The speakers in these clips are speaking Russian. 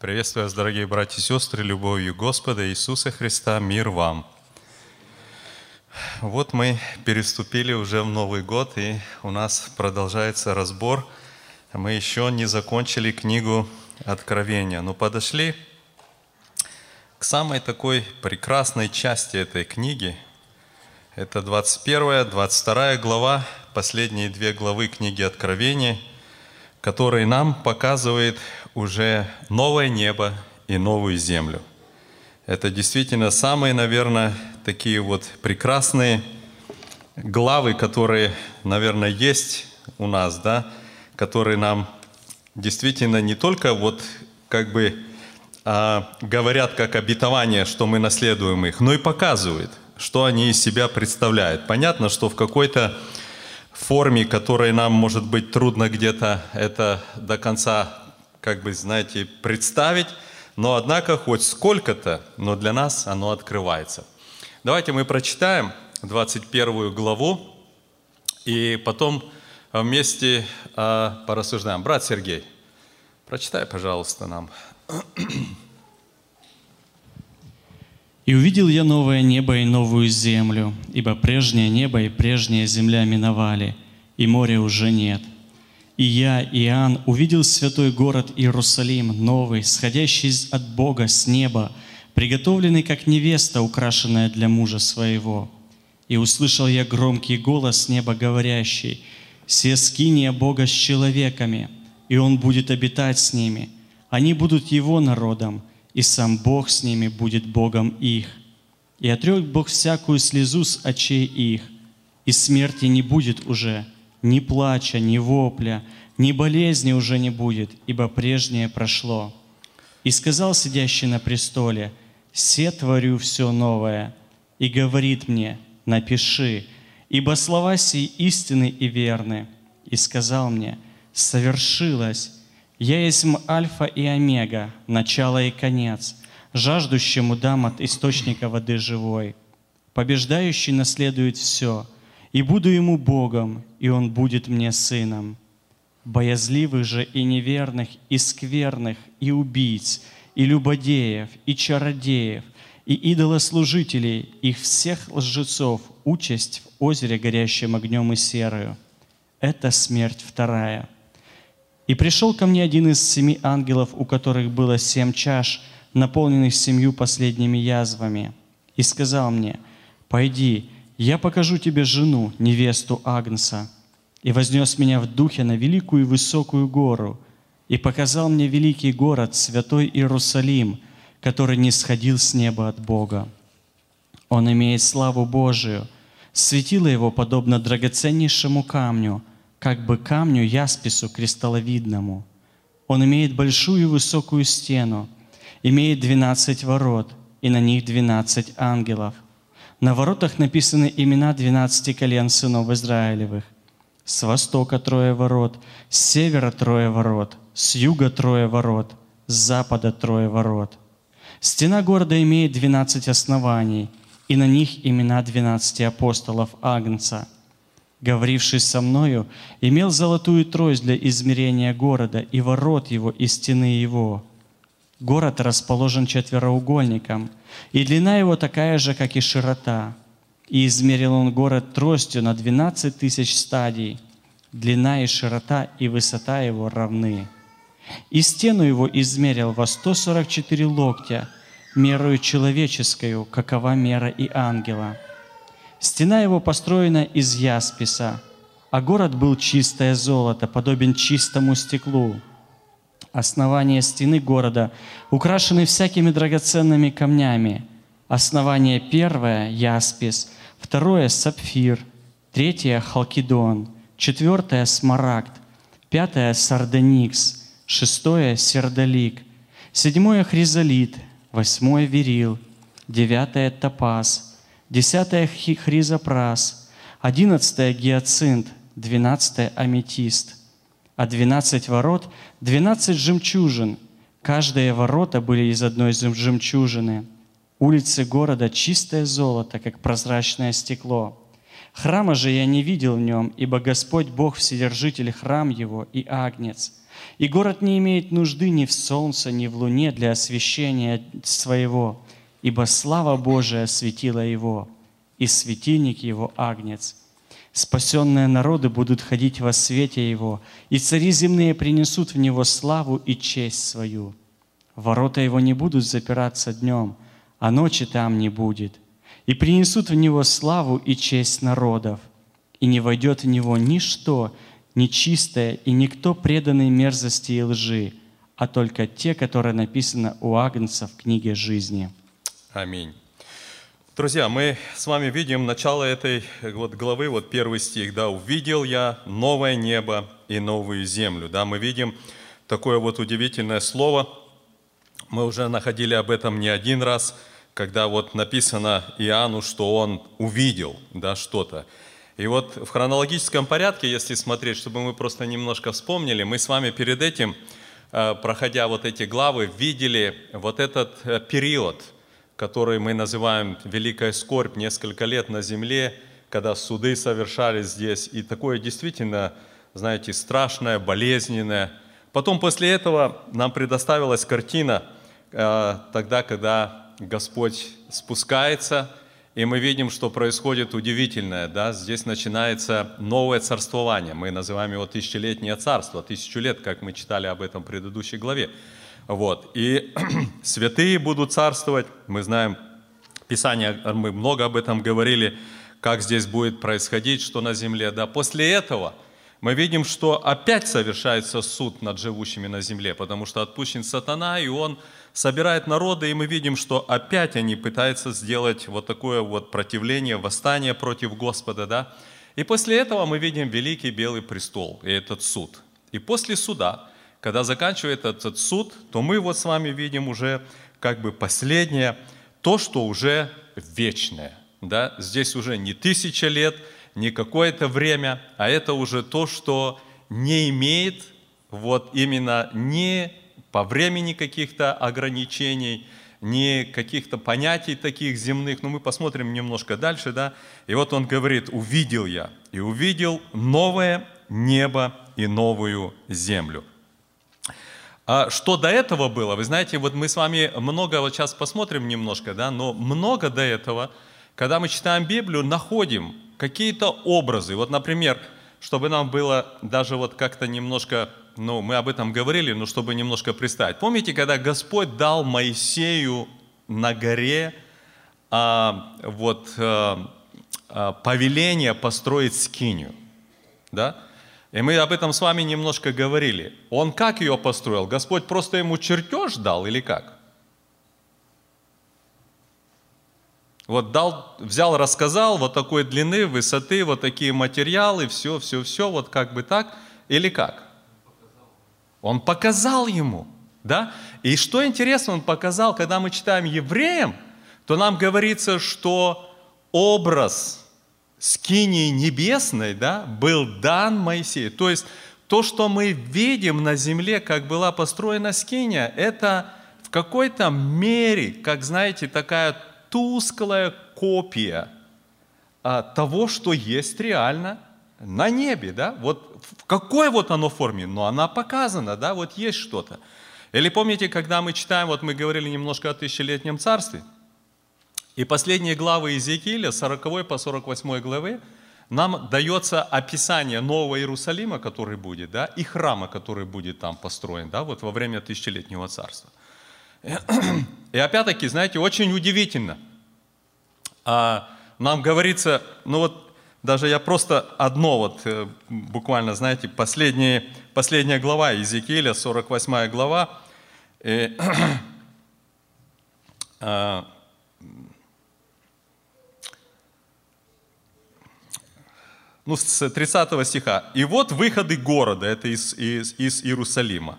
Приветствую вас, дорогие братья и сестры, любовью Господа Иисуса Христа, мир вам. Вот мы переступили уже в Новый год, и у нас продолжается разбор. Мы еще не закончили книгу Откровения, но подошли к самой такой прекрасной части этой книги. Это 21, 22 глава, последние две главы книги Откровения, которые нам показывает уже новое небо и новую землю. Это действительно самые, наверное, такие вот прекрасные главы, которые, наверное, есть у нас, да, которые нам действительно не только вот как бы говорят как обетование, что мы наследуем их, но и показывают, что они из себя представляют. Понятно, что в какой-то форме, которой нам, может быть, трудно где-то это до конца, как бы, знаете, представить, но однако хоть сколько-то, но для нас оно открывается. Давайте мы прочитаем 21 главу и потом вместе порассуждаем. Брат Сергей, прочитай, пожалуйста, нам. «И увидел я новое небо и новую землю, ибо прежнее небо и прежняя земля миновали, и моря уже нет. И я, Иоанн, увидел святой город Иерусалим, новый, сходящий от Бога с неба, приготовленный, как невеста, украшенная для мужа своего. И услышал я громкий голос с неба, говорящий: «Се скиния Бога с человеками, и Он будет обитать с ними. Они будут Его народом, и Сам Бог с ними будет Богом их. И отрек Бог всякую слезу с очей их, и смерти не будет уже, ни плача, ни вопля, ни болезни уже не будет, ибо прежнее прошло. И сказал сидящий на престоле: «Се творю все новое». И говорит мне: «Напиши, ибо слова сии истинны и верны». И сказал мне: «Совершилось. Я есть Альфа и Омега, начало и конец. Жаждущему дам от источника воды живой. Побеждающий наследует все, и буду ему Богом, и он будет мне сыном. Боязливых же и неверных, и скверных, и убийц, и любодеев, и чародеев, и идолослужителей, их всех лжецов, участь в озере, горящем огнем и серою. Это смерть вторая. И пришел ко мне один из семи ангелов, у которых было семь чаш, наполненных семью последними язвами, и сказал мне: «Пойди, я покажу тебе жену, невесту Агнца». И вознес меня в духе на великую и высокую гору, и показал мне великий город, святой Иерусалим, который не сходил с неба от Бога. Он имеет славу Божию, светило его подобно драгоценнейшему камню, как бы камню яспису кристалловидному. Он имеет большую и высокую стену, имеет 12 ворот, и на них 12 ангелов. На воротах написаны имена 12 колен сынов Израилевых. С востока трое ворот, с севера трое ворот, с юга трое ворот, с запада трое ворот. Стена города имеет 12 оснований, и на них имена 12 апостолов Агнца. Говоривший со мною имел золотую трость для измерения города, и ворот его, и стены его. Город расположен четвероугольником, и длина его такая же, как и широта. И измерил он город тростью на 12 000 стадий. Длина и широта, и высота его равны. И стену его измерил во 144 локтя, мерою человеческую, какова мера и ангела. Стена его построена из ясписа, а город был чистое золото, подобен чистому стеклу. Основания стены города украшены всякими драгоценными камнями. Основание первое — яспис, второе — сапфир, третье — халкидон, четвертое — смарагд, пятое — сардоникс, шестое — сердолик, седьмое — хризолит, восьмое — берил, девятое — топаз, десятое — хризопрас, одиннадцатое — гиацинт, двенадцатое — аметист. А 12 ворот — 12 жемчужин. Каждые ворота были из одной жемчужины. Улицы города — чистое золото, как прозрачное стекло. Храма же я не видел в нем, ибо Господь Бог Вседержитель, храм его и Агнец. И город не имеет нужды ни в солнце, ни в луне для освещения своего, ибо слава Божия осветила его, и светильник его агнец. Спасенные народы будут ходить во свете его, и цари земные принесут в него славу и честь свою. Ворота его не будут запираться днем, а ночи там не будет. И принесут в него славу и честь народов, и не войдет в него ничто нечистое, и никто преданный мерзости и лжи, а только те, которые написаны у Агнца в книге жизни». Аминь. Друзья, мы с вами видим начало этой вот главы, вот первый стих, да, «Увидел я новое небо и новую землю». Да, мы видим такое вот удивительное слово. Мы уже находили об этом не один раз, когда вот написано Иоанну, что он увидел, да, что-то. И вот в хронологическом порядке, если смотреть, чтобы мы просто немножко вспомнили, мы с вами перед этим, проходя вот эти главы, видели вот этот период, который мы называем «Великая скорбь», несколько лет на земле, когда суды совершались здесь, и такое действительно, знаете, страшное, болезненное. Потом после этого нам предоставилась картина тогда, когда Господь спускается, и мы видим, что происходит удивительное, да? Здесь начинается новое царствование. Мы называем его «Тысячелетнее царство», 1000 лет, как мы читали об этом в предыдущей главе. Вот. И святые будут царствовать. Мы знаем, Писание, мы много об этом говорили, как здесь будет происходить, что на земле. Да? После этого мы видим, что опять совершается суд над живущими на земле, потому что отпущен сатана, и он собирает народы, и мы видим, что опять они пытаются сделать вот такое вот противление, восстание против Господа, да? И после этого мы видим великий белый престол и этот суд. И после суда, когда заканчивается этот суд, то мы вот с вами видим уже как бы последнее, то, что уже вечное, да? Здесь уже не 1000 лет, не какое-то время, а это уже то, что не имеет вот именно не по времени каких-то ограничений, не каких-то понятий таких земных. Но мы посмотрим немножко дальше, да. И вот он говорит: «Увидел я, и увидел новое небо и новую землю». А что до этого было? Вы знаете, вот мы с вами много, вот сейчас посмотрим немножко, да, но много до этого, когда мы читаем Библию, находим какие-то образы. Вот, например, чтобы нам было даже вот как-то немножко, ну, мы об этом говорили, но чтобы немножко представить. Помните, когда Господь дал Моисею на горе повеление построить скинию, да? И мы об этом с вами немножко говорили. Он как ее построил? Господь просто ему чертеж дал или как? Вот дал, взял, рассказал, вот такой длины, высоты, вот такие материалы, все, вот как бы так, или как? Он показал ему, да? И что интересно, он показал, когда мы читаем Евреям, то нам говорится, что образ скинии небесной, да, был дан Моисею. То есть то, что мы видим на земле, как была построена скиния, это в какой-то мере, как, знаете, такая тусклая копия того, что есть реально на небе, да? Вот в какой вот оно форме, но она показана, да? Вот есть что-то. Или помните, когда мы читаем, вот мы говорили немножко о 1000-летнем царстве, и последние главы Иезекииля, 40 по 48 главы, нам дается описание Нового Иерусалима, который будет, да, и храма, который будет там построен, да, вот во время 1000-летнего царства. И опять-таки, знаете, очень удивительно. Нам говорится, ну вот даже я просто одно вот буквально, знаете, последняя глава Иезекииля, 48 глава. Ну, с 30 стиха. «И вот выходы города», это из Иерусалима.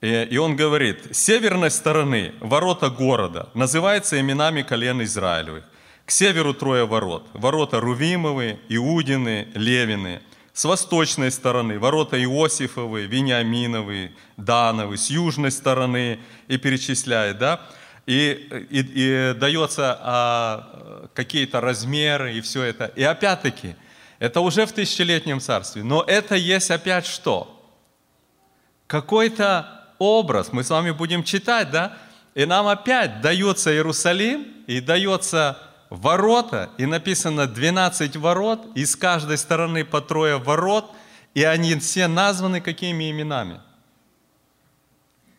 И он говорит: «С северной стороны ворота города называются именами колен Израилевых. К северу трое ворот. Ворота Рувимовы, Иудины, Левины. С восточной стороны ворота Иосифовы, Вениаминовы, Дановы. С южной стороны», и перечисляет, да. И дается какие-то размеры и все это. И опять-таки, это уже в 1000-летнем царстве. Но это есть опять что? какой-то образ. Мы с вами будем читать, да? И нам опять дается Иерусалим, и дается ворота, и написано 12 ворот, и с каждой стороны по трое ворот, и они все названы какими именами?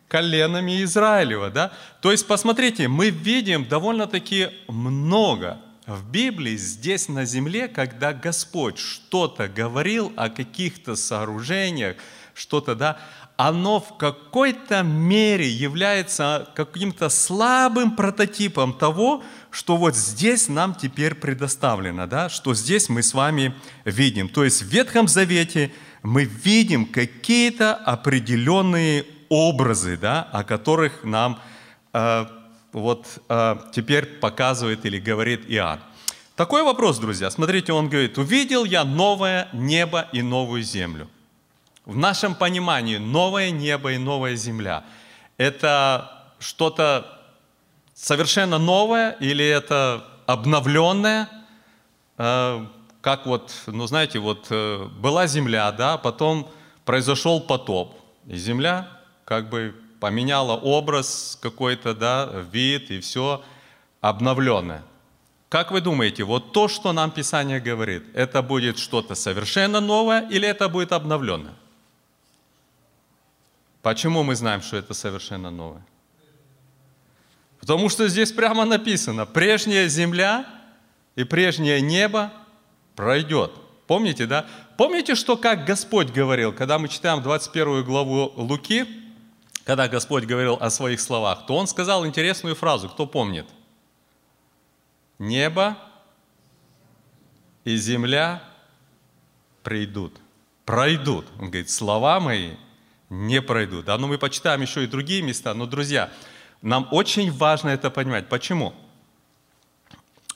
Коленами Израилева, да? То есть, посмотрите, мы видим довольно-таки много в Библии, здесь на земле, когда Господь что-то говорил о каких-то сооружениях, что-то, да, оно в какой-то мере является каким-то слабым прототипом того, что вот здесь нам теперь предоставлено, да, что здесь мы с вами видим. То есть в Ветхом Завете мы видим какие-то определенные образы, да, о которых нам теперь показывает или говорит Иоанн. Такой вопрос, друзья. Смотрите, он говорит: «Увидел я новое небо и новую землю». В нашем понимании новое небо и новая земля – это что-то совершенно новое или это обновленное? Как вот, ну знаете, вот была земля, да, потом произошел потоп, и земля как бы поменяла образ какой-то, да, вид, и все обновленное. Как вы думаете, вот то, что нам Писание говорит, это будет что-то совершенно новое или это будет обновленное? Почему мы знаем, что это совершенно новое? Потому что здесь прямо написано: прежняя земля и прежнее небо пройдет. Помните, да? Помните, что как Господь говорил, когда мы читаем 21 главу Луки, когда Господь говорил о своих словах, то Он сказал интересную фразу, кто помнит? Небо и земля пройдут. Он говорит, слова мои не пройдут. Да, но мы почитаем еще и другие места. Но, друзья, нам очень важно это понимать. Почему?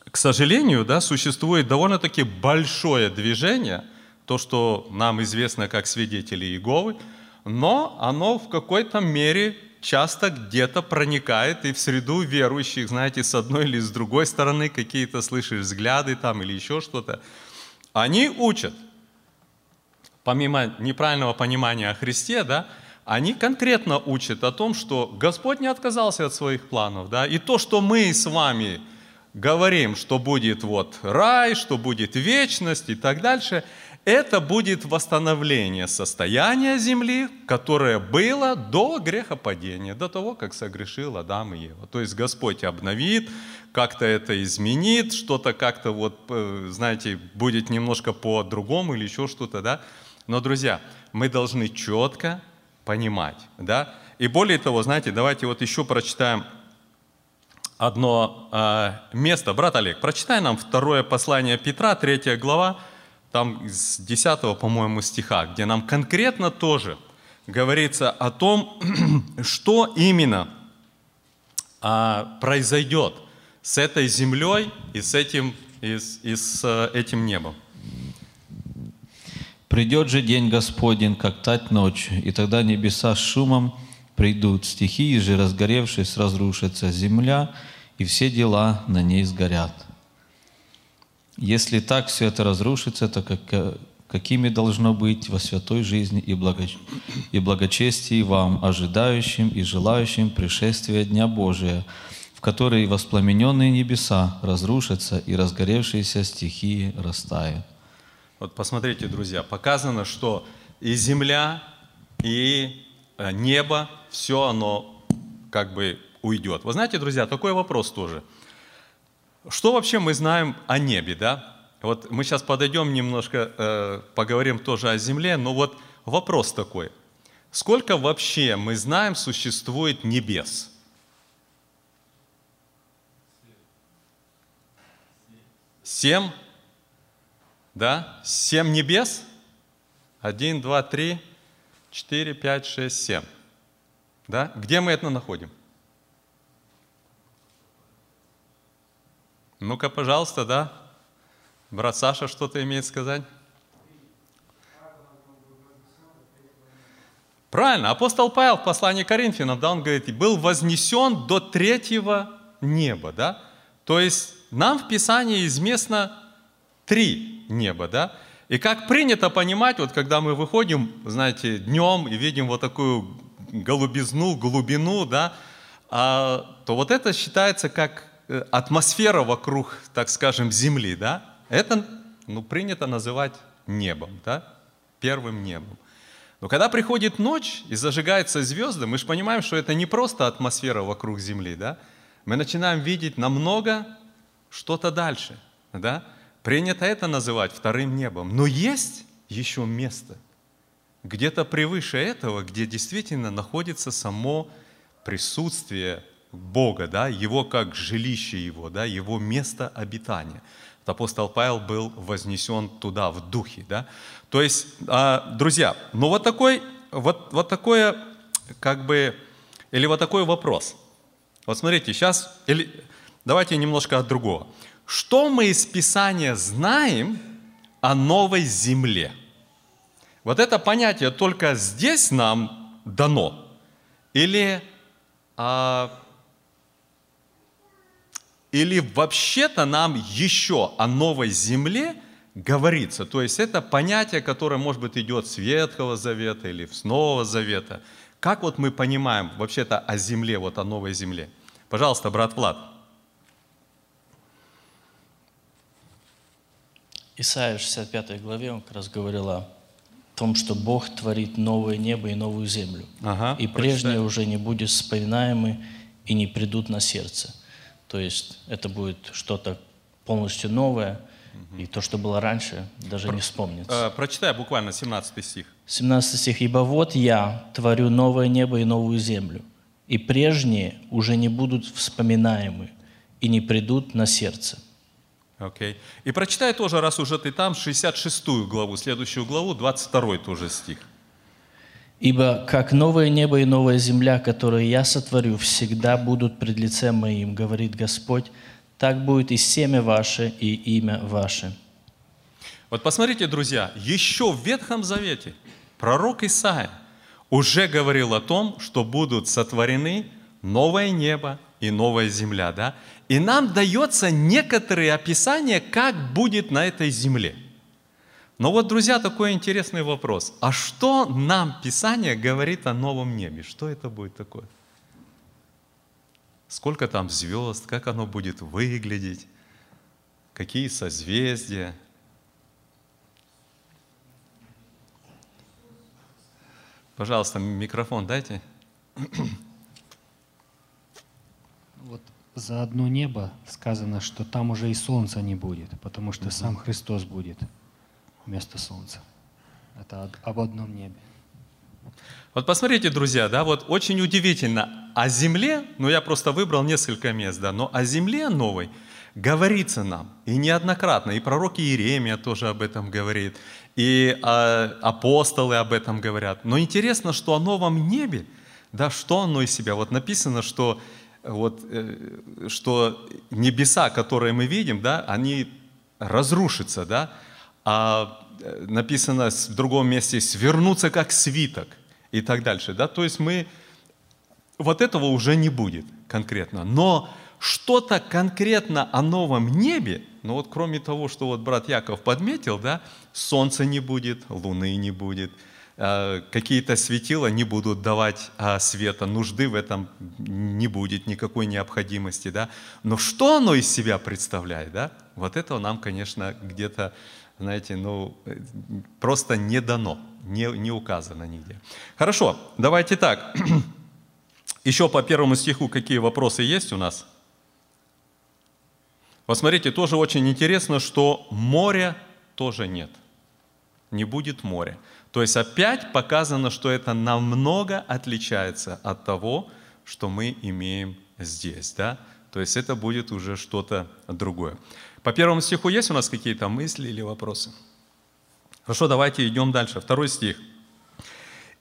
К сожалению, да, существует довольно-таки большое движение, то, что нам известно как свидетели Иеговы, но оно в какой-то мере часто где-то проникает и в среду верующих, знаете, с одной или с другой стороны какие-то слышишь взгляды там или еще что-то. Они учат, помимо неправильного понимания о Христе, да, они конкретно учат о том, что Господь не отказался от своих планов, да, и то, что мы с вами говорим, что будет вот рай, что будет вечность и так дальше, это будет восстановление состояния земли, которое было до грехопадения, до того, как согрешил Адам и Ева. То есть Господь обновит, как-то это изменит, что-то как-то вот, знаете, будет немножко по-другому или еще что-то, да. Но, друзья, мы должны четко понимать, да. И более того, знаете, давайте вот еще прочитаем одно место. Брат Олег, прочитай нам второе послание Петра, 3 глава, там с 10, по-моему, стиха, где нам конкретно тоже говорится о том, что именно произойдет с этой землей и с этим небом. «Придет же день Господень, как тать ночь, и тогда небеса с шумом придут, стихии же, разгоревшись, разрушится земля, и все дела на ней сгорят». Если так все это разрушится, то какими должно быть во святой жизни и благочестии вам, ожидающим и желающим пришествия Дня Божия, в который воспламененные небеса разрушатся и разгоревшиеся стихии растают. Вот посмотрите, друзья, показано, что и земля, и небо, все оно как бы уйдет. Вы знаете, друзья, такой вопрос тоже. Что вообще мы знаем о небе, да? Вот мы сейчас подойдем немножко, поговорим тоже о земле, но вот вопрос такой. Сколько вообще мы знаем существует небес? 7? Да? 7 небес? 1, 2, 3, 4, 5, 6, 7. Да? Где мы это находим? Ну-ка, пожалуйста, да? Брат Саша что-то имеет сказать? Правильно, апостол Павел в послании к Коринфянам, да, он говорит, был вознесен до третьего неба, да? То есть нам в Писании известно 3 неба, да? И как принято понимать, вот когда мы выходим, знаете, днем и видим вот такую голубизну, глубину, да, то вот это считается как атмосфера вокруг, так скажем, земли, да. Это, ну, принято называть небом, да, первым небом. Но когда приходит ночь и зажигаются звезды, мы же понимаем, что это не просто атмосфера вокруг земли, да. Мы начинаем видеть намного что-то дальше, да. Принято это называть вторым небом. Но есть еще место, где-то превыше этого, где действительно находится само присутствие Бога, да, Его как жилище Его, да, Его место обитания. Апостол Павел был вознесен туда, в духе, да. То есть, друзья, ну вот такой, вот такое, как бы, или вот такой вопрос. Вот смотрите, сейчас, или, давайте немножко от другого. Что мы из Писания знаем о новой земле? Вот это понятие только здесь нам дано? Или... Или вообще-то нам еще о новой земле говорится? То есть это понятие, которое, может быть, идет с Ветхого Завета или с Нового Завета. Как вот мы понимаем вообще-то о земле, вот о новой земле? Пожалуйста, брат Влад. Исаия 65 главе он как раз говорил о том, что Бог творит новое небо и новую землю. Ага, и прежнее уже не будет вспоминаемы и не придут на сердце. То есть это будет что-то полностью новое, и то, что было раньше, даже не вспомнится. Прочитай буквально 17 стих. 17 стих. «Ибо вот я творю новое небо и новую землю, и прежние уже не будут вспоминаемы, и не придут на сердце». Окей. И прочитай тоже, раз уже ты там, 66 главу, следующую главу, 22 тоже стих. «Ибо как новое небо и новая земля, которые я сотворю, всегда будут пред лицем моим, говорит Господь, так будет и семя ваше, и имя ваше». Вот посмотрите, друзья, еще в Ветхом Завете пророк Исаия уже говорил о том, что будут сотворены новое небо и новая земля, да? И нам дается некоторые описания, как будет на этой земле. Но вот, друзья, такой интересный вопрос. А что нам Писание говорит о новом небе? Что это будет такое? Сколько там звезд? Как оно будет выглядеть? Какие созвездия? Пожалуйста, микрофон дайте. Вот за одно небо сказано, что там уже и солнца не будет, потому что сам Христос будет вместо солнца. Это об одном небе. Вот посмотрите, друзья, да, вот очень удивительно. О земле, ну я просто выбрал несколько мест, да, но о земле новой говорится нам и неоднократно. И пророк Иеремия тоже об этом говорит, и апостолы об этом говорят. Но интересно, что о новом небе, да, что оно из себя? Вот написано, что небеса, которые мы видим, да, они разрушатся, да, написано в другом месте «свернуться как свиток» и так дальше. Да? То есть мы... Вот этого уже не будет конкретно. Но что-то конкретно о новом небе, ну вот кроме того, что вот брат Яков подметил, да, солнца не будет, луны не будет, какие-то светила не будут давать света, нужды в этом не будет, никакой необходимости. Да? Но что оно из себя представляет? Да? Вот этого нам, конечно, где-то, знаете, ну, просто не дано, не указано нигде. Хорошо, давайте так. Еще по первому стиху какие вопросы есть у нас? Вот смотрите, тоже очень интересно, что моря тоже нет. Не будет моря. То есть опять показано, что это намного отличается от того, что мы имеем здесь, да? То есть это будет уже что-то другое. По первому стиху есть у нас какие-то мысли или вопросы? Хорошо, давайте идем дальше. Второй стих.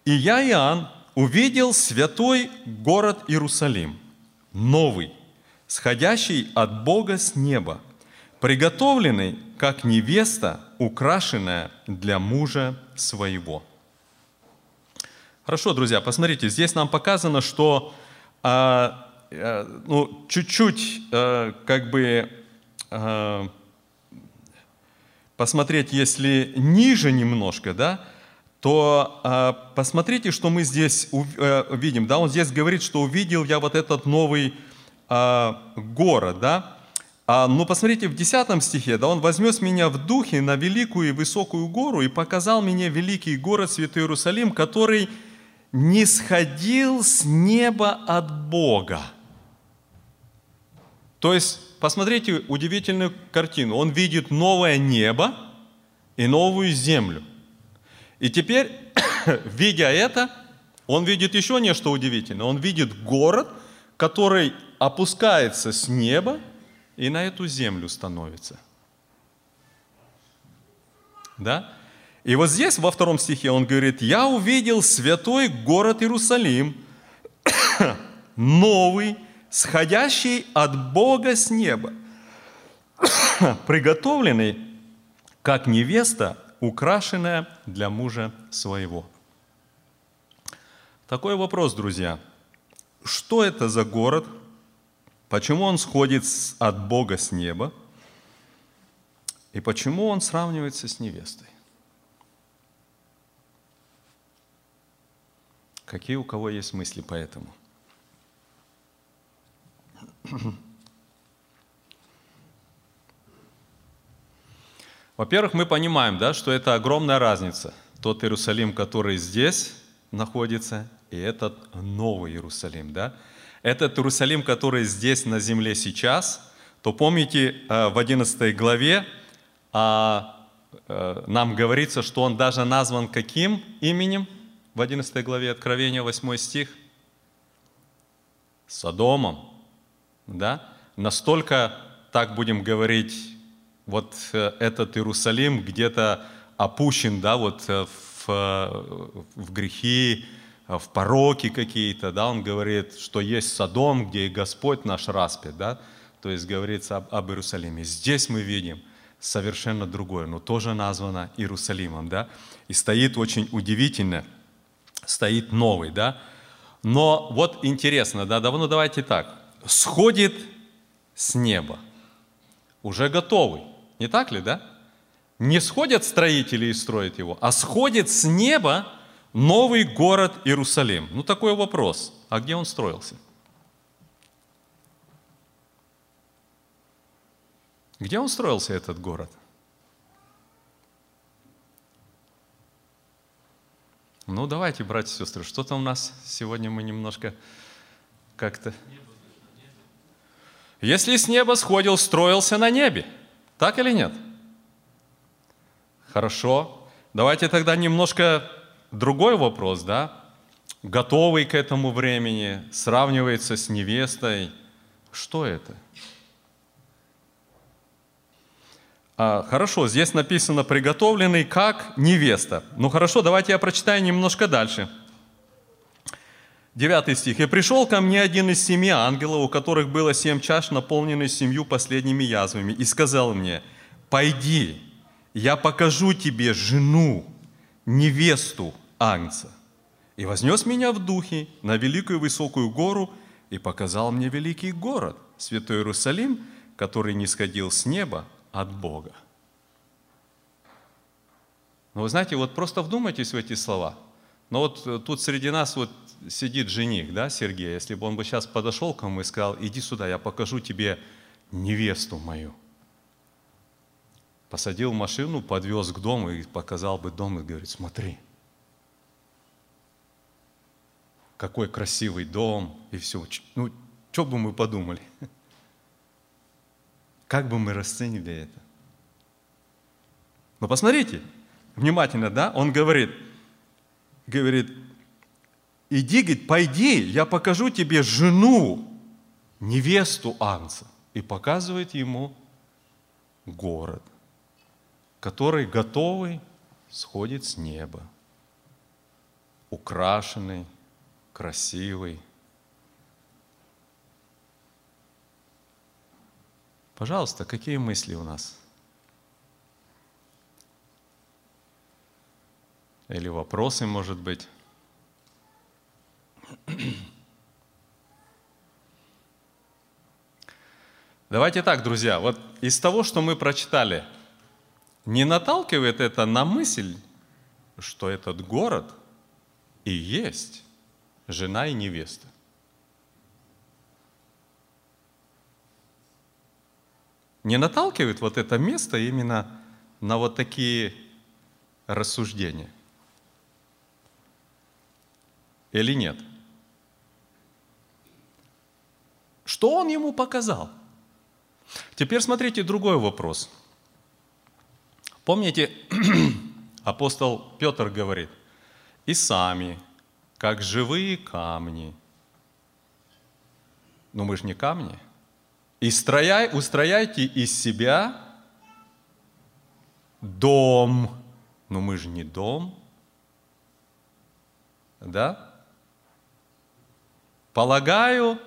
«И я, Иоанн, увидел святой город Иерусалим, новый, сходящий от Бога с неба, приготовленный, как невеста, украшенная для мужа своего». Хорошо, друзья, посмотрите, здесь нам показано, что ну, чуть-чуть как бы посмотреть, если ниже немножко, да, то посмотрите, что мы здесь видим. Да? Он здесь говорит, что увидел я вот этот новый город. Да? Но посмотрите, в 10 стихе, да, он возьмет меня в духе на великую и высокую гору и показал мне великий город Святой Иерусалим, который не сходил с неба от Бога. То есть, посмотрите удивительную картину. Он видит новое небо и новую землю. И теперь, видя это, он видит еще нечто удивительное. Он видит город, который опускается с неба и на эту землю становится. Да? И вот здесь, во 2 стихе, он говорит: «Я увидел святой город Иерусалим, новый, сходящий от Бога с неба, приготовленный, как невеста, украшенная для мужа своего». Такой вопрос, друзья. Что это за город? Почему он сходит от Бога с неба? И почему он сравнивается с невестой? Какие у кого есть мысли по этому? Во-первых, мы понимаем, да, что это огромная разница. Тот Иерусалим, который здесь находится, и этот новый Иерусалим. Да? Этот Иерусалим, который здесь на земле сейчас, то помните, в 11 главе нам говорится, что он даже назван каким именем? В 11 главе Откровения, 8 стих. Содомом. Да? Настолько, так будем говорить, вот этот Иерусалим где-то опущен, да, вот в грехи, в пороки какие-то, да, он говорит, что есть Содом, где и Господь наш распят, да, то есть говорится об Иерусалиме. Здесь мы видим совершенно другое, но тоже названо Иерусалимом, да, и стоит очень удивительно, стоит новый, да, но вот интересно, да, давно давайте так, сходит с неба, уже готовый. Не так ли, да? Не сходят строители и строят его, а сходит с неба новый город Иерусалим. Ну, такой вопрос. А где он строился? Где он строился, этот город? Ну, давайте, братья и сестры, что-то у нас сегодня мы немножко как-то... Если с неба сходил, строился на небе. Так или нет? Хорошо. Давайте тогда немножко другой вопрос, да? Готовый к этому времени, сравнивается с невестой. Что это? Хорошо, здесь написано «приготовленный как невеста». Ну хорошо, давайте я прочитаю немножко дальше. 9 стих. «И пришел ко мне один из 7 ангелов, у которых было 7 чаш, наполненных 7 последними язвами, и сказал мне: пойди, я покажу тебе жену, невесту Агнца. И вознес меня в духе на великую высокую гору, и показал мне великий город, святой Иерусалим, который не сходил с неба от Бога». Но вы знаете, вот просто вдумайтесь в эти слова. Но вот тут среди нас вот сидит жених, да, Сергей, если бы он бы сейчас подошел к нему и сказал: иди сюда, я покажу тебе невесту мою. Посадил машину, подвез к дому и показал бы дом и говорит: смотри, какой красивый дом, и все. Ну, что бы мы подумали? Как бы мы расценили это? Но посмотрите, внимательно, да, он говорит, иди, говорит, пойди, я покажу тебе жену, невесту Агнца. И показывает ему город, который готовый, сходит с неба, украшенный, красивый. Пожалуйста, какие мысли у нас? Или вопросы, может быть? Давайте так, друзья, вот из того, что мы прочитали, не наталкивает это на мысль, что этот город и есть жена и невеста? Не наталкивает вот это место именно на вот такие рассуждения? Или нет? Что он ему показал? Теперь смотрите другой вопрос. Помните, апостол Петр говорит: «И сами, как живые камни». Но мы же не камни. «И устрояйте из себя дом». Но мы же не дом. Да? «Полагаю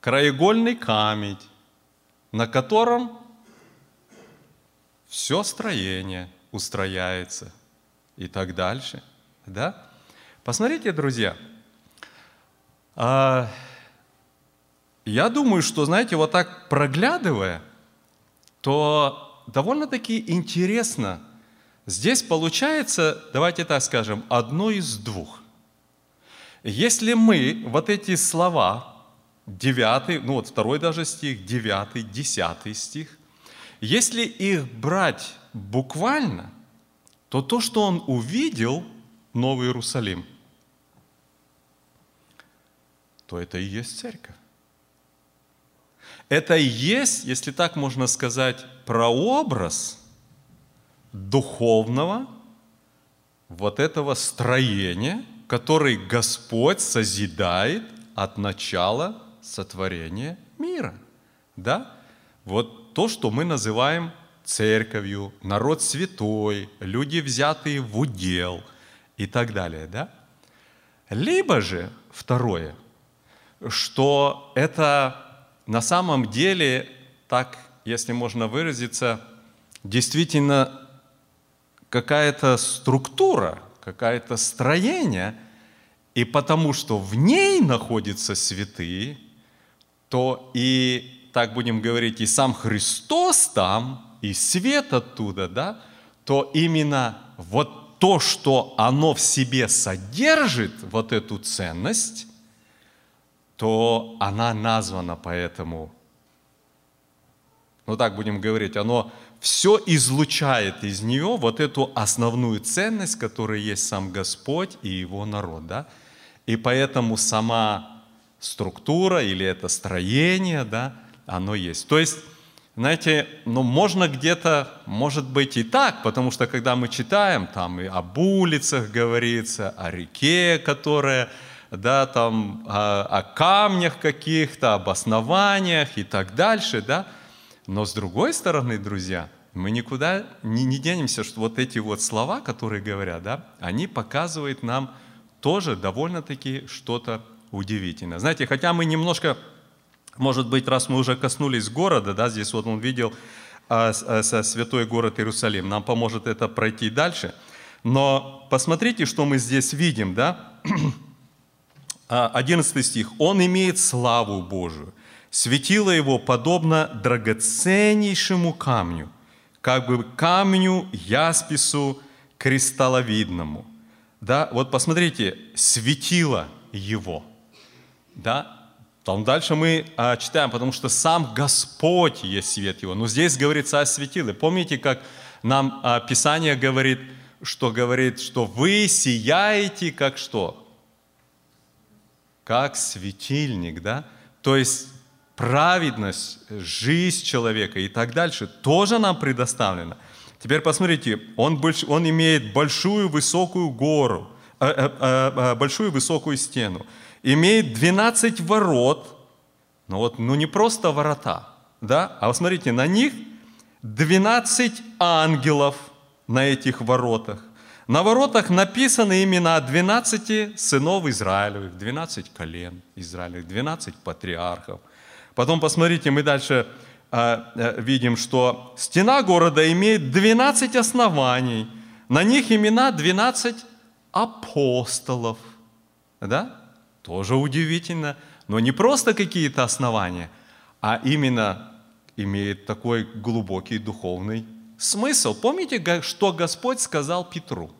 краеугольный камень, на котором все строение устрояется». И так дальше. Да? Посмотрите, друзья, я думаю, что, знаете, вот так проглядывая, то довольно-таки интересно. Здесь получается, давайте так скажем, одно из двух. Если мы вот эти слова, 9, ну вот 2 даже стих, 9, 10 стих, если их брать буквально, то то, что он увидел, Новый Иерусалим, то это и есть церковь. Это и есть, если так можно сказать, прообраз духовного вот этого строения, который Господь созидает от начала сотворения мира. Да? Вот то, что мы называем церковью, народ святой, люди, взятые в удел и так далее. Да? Либо же, второе, что это... На самом деле, так, если можно выразиться, действительно какая-то структура, какое-то строение, и потому что в ней находятся святые, то и, так будем говорить, и сам Христос там, и свет оттуда, да, то именно вот то, что оно в себе содержит, вот эту ценность, то она названа поэтому, ну так будем говорить, оно все излучает из нее вот эту основную ценность, которая есть сам Господь и Его народ. Да? И поэтому сама структура или это строение, да, оно есть. То есть, знаете, ну можно где-то, может быть и так, потому что когда мы читаем, там и об улицах говорится, о реке, которая... Да, там, о камнях каких-то, об основаниях и так дальше, да. Но с другой стороны, друзья, мы никуда не денемся, что вот эти вот слова, которые говорят, да, они показывают нам тоже довольно-таки что-то удивительное. Знаете, хотя мы немножко, может быть, раз мы уже коснулись города, да, здесь вот он видел святой город Иерусалим, нам поможет это пройти дальше. Но посмотрите, что мы здесь видим, да. 11 стих. «Он имеет славу Божию, светило его подобно драгоценнейшему камню, как бы камню яспису кристалловидному». Да, вот посмотрите, светило его. Да, там дальше мы читаем, потому что сам Господь есть свет его. Но здесь говорится о светиле. Помните, как нам Писание говорит, что вы сияете как что? Как светильник, да? То есть праведность, жизнь человека и так дальше тоже нам предоставлена. Теперь посмотрите, он имеет большую высокую гору, большую высокую стену, имеет 12 ворот, но вот, ну не просто ворота, да? А вот смотрите, на них 12 ангелов на этих воротах. На воротах написаны имена 12 сынов Израилевых, 12 колен Израилевых, 12 патриархов. Потом посмотрите, мы дальше видим, что стена города имеет 12 оснований. На них имена 12 апостолов. Да? Тоже удивительно. Но не просто какие-то основания, а именно имеет такой глубокий духовный смысл. Помните, что Господь сказал Петру?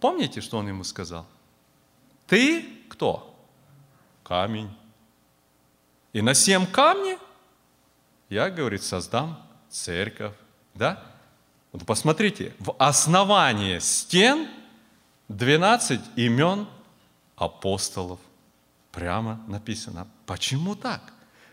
Помните, что Он ему сказал? Ты кто? Камень. И на 7 камней я, говорит, создам церковь. Да? Вот посмотрите, в основании стен 12 имен апостолов. Прямо написано. Почему так?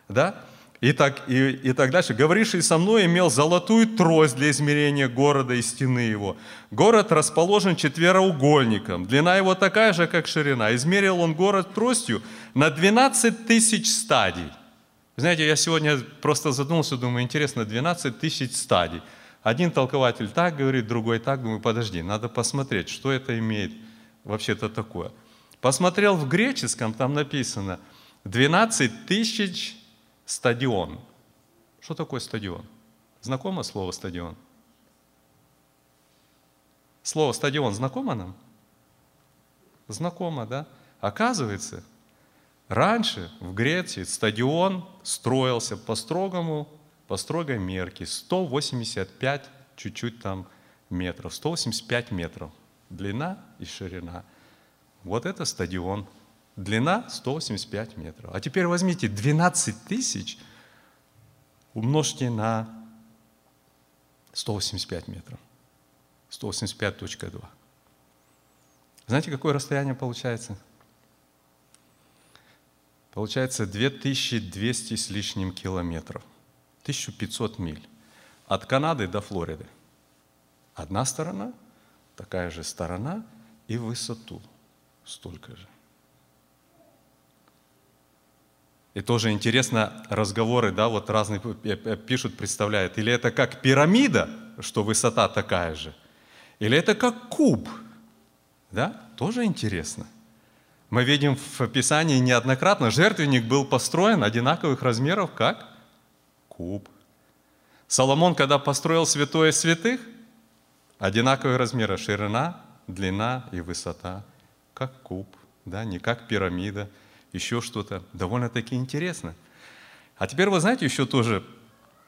Да? И так дальше. Говоривший со мной имел золотую трость для измерения города и стены его. Город расположен четвероугольником. Длина его такая же, как ширина. Измерил он город тростью на 12 000 стадий. Знаете, я сегодня просто задумался, думаю, интересно, 12 000 стадий. Один толкователь так говорит, другой так. Думаю, подожди, надо посмотреть, что это имеет вообще-то такое. Посмотрел в греческом, там написано 12 000 стадион. Что такое стадион? Знакомо слово стадион? Слово стадион знакомо нам? Знакомо, да? Оказывается, раньше в Греции стадион строился по строгой мерке 185 чуть-чуть там метров, 185 метров длина и ширина. Вот это стадион. Длина 185 метров. А теперь возьмите 12 000, умножьте на 185 метров. 185.2. Знаете, какое расстояние получается? Получается 2200 с лишним километров. 1500 миль. От Канады до Флориды. Одна сторона, такая же сторона и высоту. Столько же. И тоже интересно, разговоры, да, вот разные пишут, представляют. Или это как пирамида, что высота такая же. Или это как куб. Да, тоже интересно. Мы видим в Писании неоднократно, жертвенник был построен одинаковых размеров, как куб. Соломон, когда построил святое святых, одинаковые размеры, ширина, длина и высота, как куб, да, не как пирамида. Еще что-то. Довольно-таки интересно. А теперь вы знаете еще тоже,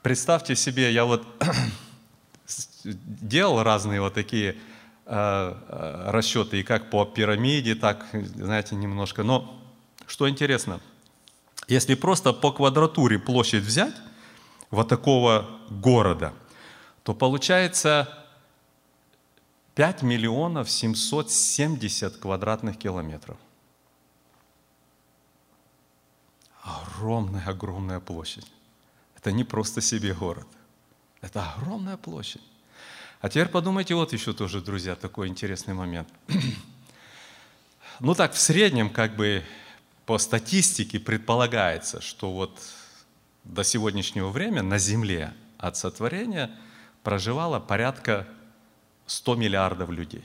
представьте себе, я вот делал разные вот такие расчеты, и как по пирамиде, так, знаете, немножко. Но что интересно, если просто по квадратуре площадь взять вот такого города, то получается 5 770 000 квадратных километров. Огромная-огромная площадь. Это не просто себе город. Это огромная площадь. А теперь подумайте, вот еще тоже, друзья, такой интересный момент. Ну так, в среднем, как бы, по статистике предполагается, что вот до сегодняшнего времени на Земле от сотворения проживало порядка 100 миллиардов людей.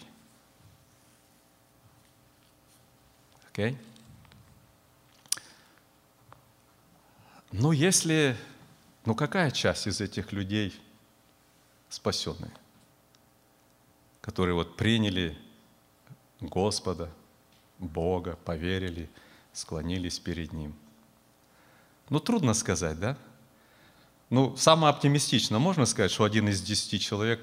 Окей? Ну, если... Ну, какая часть из этих людей спасенные, которые вот приняли Господа, Бога, поверили, склонились перед Ним? Ну, трудно сказать, да? Ну, самое оптимистично, можно сказать, что 1 из 10 человек,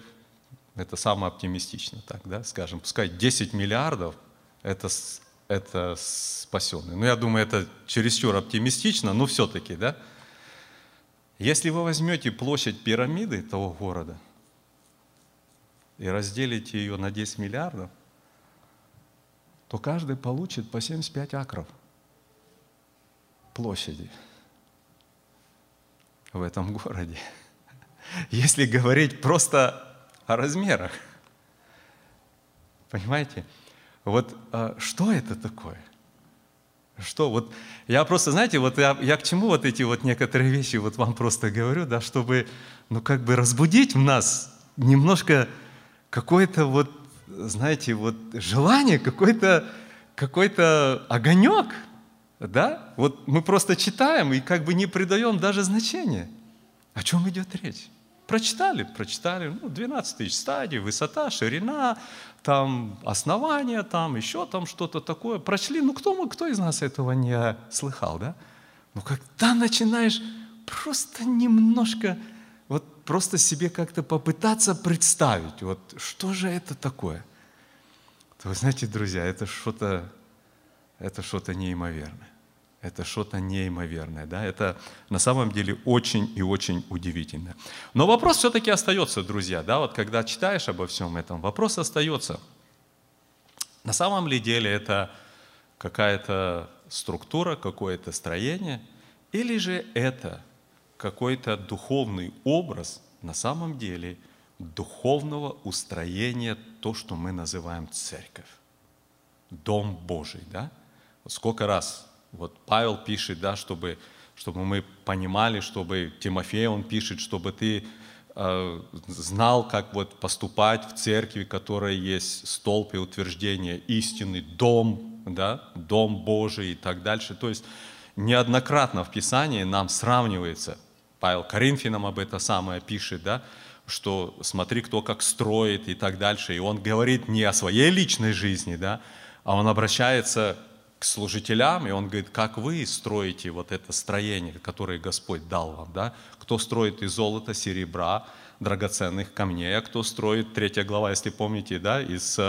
это самое оптимистично, так, да? Скажем, пускай 10 миллиардов, это спасенные. Ну, я думаю, это чересчур оптимистично, но все-таки, да? Если вы возьмете площадь пирамиды того города и разделите ее на 10 миллиардов, то каждый получит по 75 акров площади в этом городе. Если говорить просто о размерах. Понимаете? Вот что это такое? Что вот я просто, знаете, вот я к чему вот эти вот некоторые вещи вот вам просто говорю, да, чтобы, ну, как бы разбудить в нас немножко какое-то вот, знаете, вот желание, какой-то огонек, да? Вот мы просто читаем и как бы не придаем даже значения. О чем идет речь? Прочитали, ну, 12 000 стадий, высота, ширина, там основание, там еще там что-то такое. Прочли, ну, кто из нас этого не слыхал, да? Но когда начинаешь просто немножко вот просто себе как-то попытаться представить, вот что же это такое, то вы знаете, друзья, это что-то неимоверное. Это что-то неимоверное, да? Это на самом деле очень и очень удивительно. Но вопрос все-таки остается, друзья, да? Вот когда читаешь обо всем этом, вопрос остается. На самом ли деле это какая-то структура, какое-то строение, или же это какой-то духовный образ на самом деле духовного устроения, то, что мы называем церковь, дом Божий, да? Сколько раз вот Павел пишет, да, чтобы мы понимали, чтобы Тимофей, он пишет, чтобы ты знал, как вот поступать в церкви, которая есть столб и утверждение истины, дом, да, дом Божий и так дальше. То есть неоднократно в Писании нам сравнивается, Павел Коринфянам об этом самое пишет, да, что смотри, кто как строит и так дальше. И он говорит не о своей личной жизни, да, а он обращается к служителям, и он говорит, как вы строите вот это строение, которое Господь дал вам, да? Кто строит из золота, серебра, драгоценных камней, а кто строит, 3 глава, если помните, да, из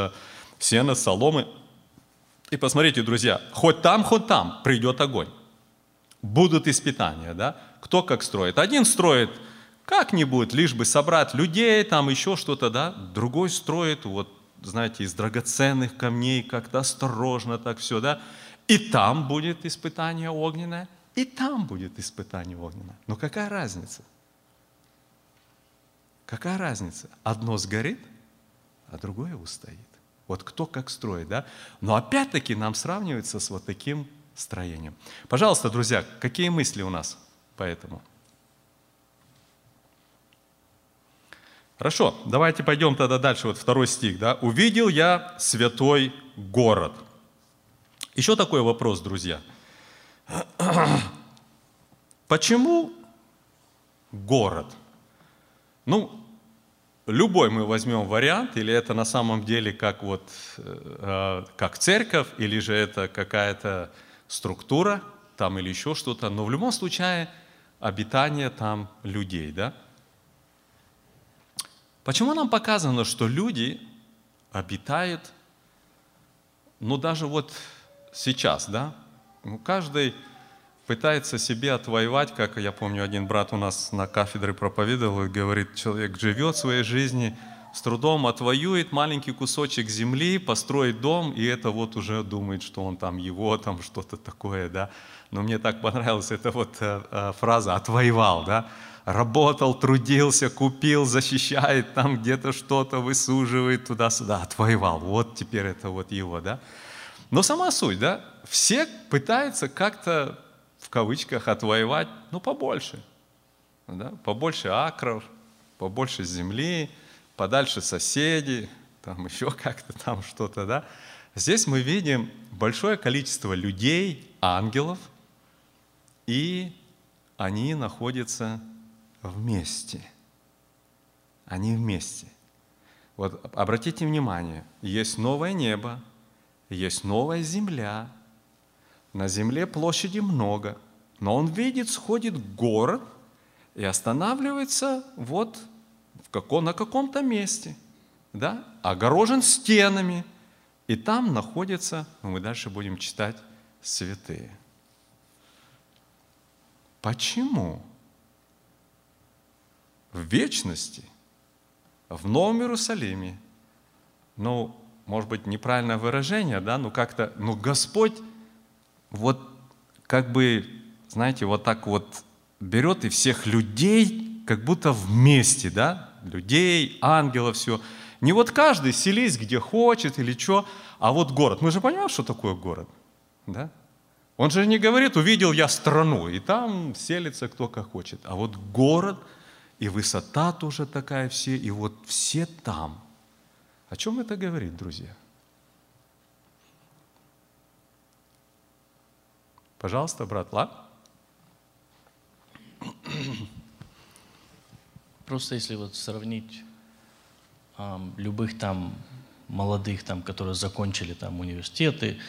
сена, соломы. И посмотрите, друзья, хоть там придет огонь, будут испытания, да? Кто как строит. Один строит как-нибудь, лишь бы собрать людей, там еще что-то, да? Другой строит, вот, знаете, из драгоценных камней, как-то осторожно так все, да? И там будет испытание огненное, и там будет испытание огненное. Но какая разница? Какая разница? Одно сгорит, а другое устоит. Вот кто как строит, да? Но опять-таки нам сравнивается с вот таким строением. Пожалуйста, друзья, какие мысли у нас по этому? Хорошо, давайте пойдем тогда дальше, вот 2 стих, да. «Увидел я святой город». Еще такой вопрос, друзья. Почему город? Ну, любой мы возьмем вариант, или это на самом деле как вот, как церковь, или же это какая-то структура там или еще что-то, но в любом случае обитание там людей, да. Почему нам показано, что люди обитают, ну даже вот сейчас, да? Ну, каждый пытается себе отвоевать, как я помню, один брат у нас на кафедре проповедовал, и говорит, человек живет своей жизнью, с трудом отвоюет маленький кусочек земли, построит дом, и это вот уже думает, что он там его, там что-то такое, да? Но мне так понравилась эта вот фраза «отвоевал», да? Работал, трудился, купил, защищает, там где-то что-то высуживает, туда-сюда, отвоевал. Вот теперь это вот его, да? Но сама суть, да? Все пытаются как-то, в кавычках, отвоевать, ну, побольше. Да? Побольше акров, побольше земли, подальше соседи, там еще как-то, там что-то, да? Здесь мы видим большое количество людей, ангелов, и они находятся вместе. Они вместе. Вот обратите внимание, есть новое небо, есть новая земля. На земле площади много. Но он видит, сходит город и останавливается вот на каком-то месте. Да? Огорожен стенами. И там находятся, мы дальше будем читать, святые. Почему? В вечности, в Новом Иерусалиме, ну, может быть, неправильное выражение, да, но как-то, ну, Господь вот как бы, знаете, вот так вот берет и всех людей как будто вместе, да, людей, ангелов, все. Не вот каждый селись где хочет или что, а вот город. Мы же понимаем, что такое город, да? Он же не говорит, увидел я страну, и там селится кто как хочет, а вот город. И высота тоже такая все, и вот все там. О чем это говорит, друзья? Пожалуйста, брат Лад. Просто если вот сравнить любых там молодых, там, которые закончили там университеты,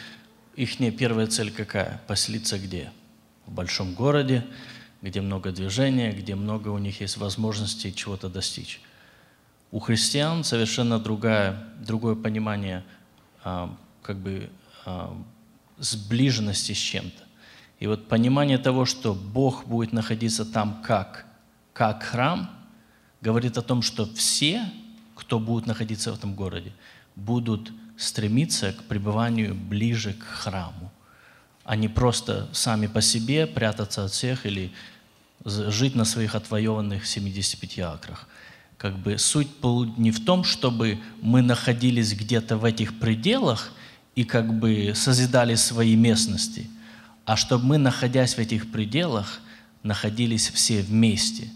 их первая цель какая? Поселиться где? В большом городе, где много движения, где много у них есть возможностей чего-то достичь. У христиан совершенно другое понимание сближенности с чем-то. И вот понимание того, что Бог будет находиться там как храм, говорит о том, что все, кто будут находиться в этом городе, будут стремиться к пребыванию ближе к храму, а не просто сами по себе прятаться от всех или жить на своих отвоеванных 75 акрах. Суть не в том, чтобы мы находились где-то в этих пределах и созидали свои местности, а чтобы мы, находясь в этих пределах, находились все вместе.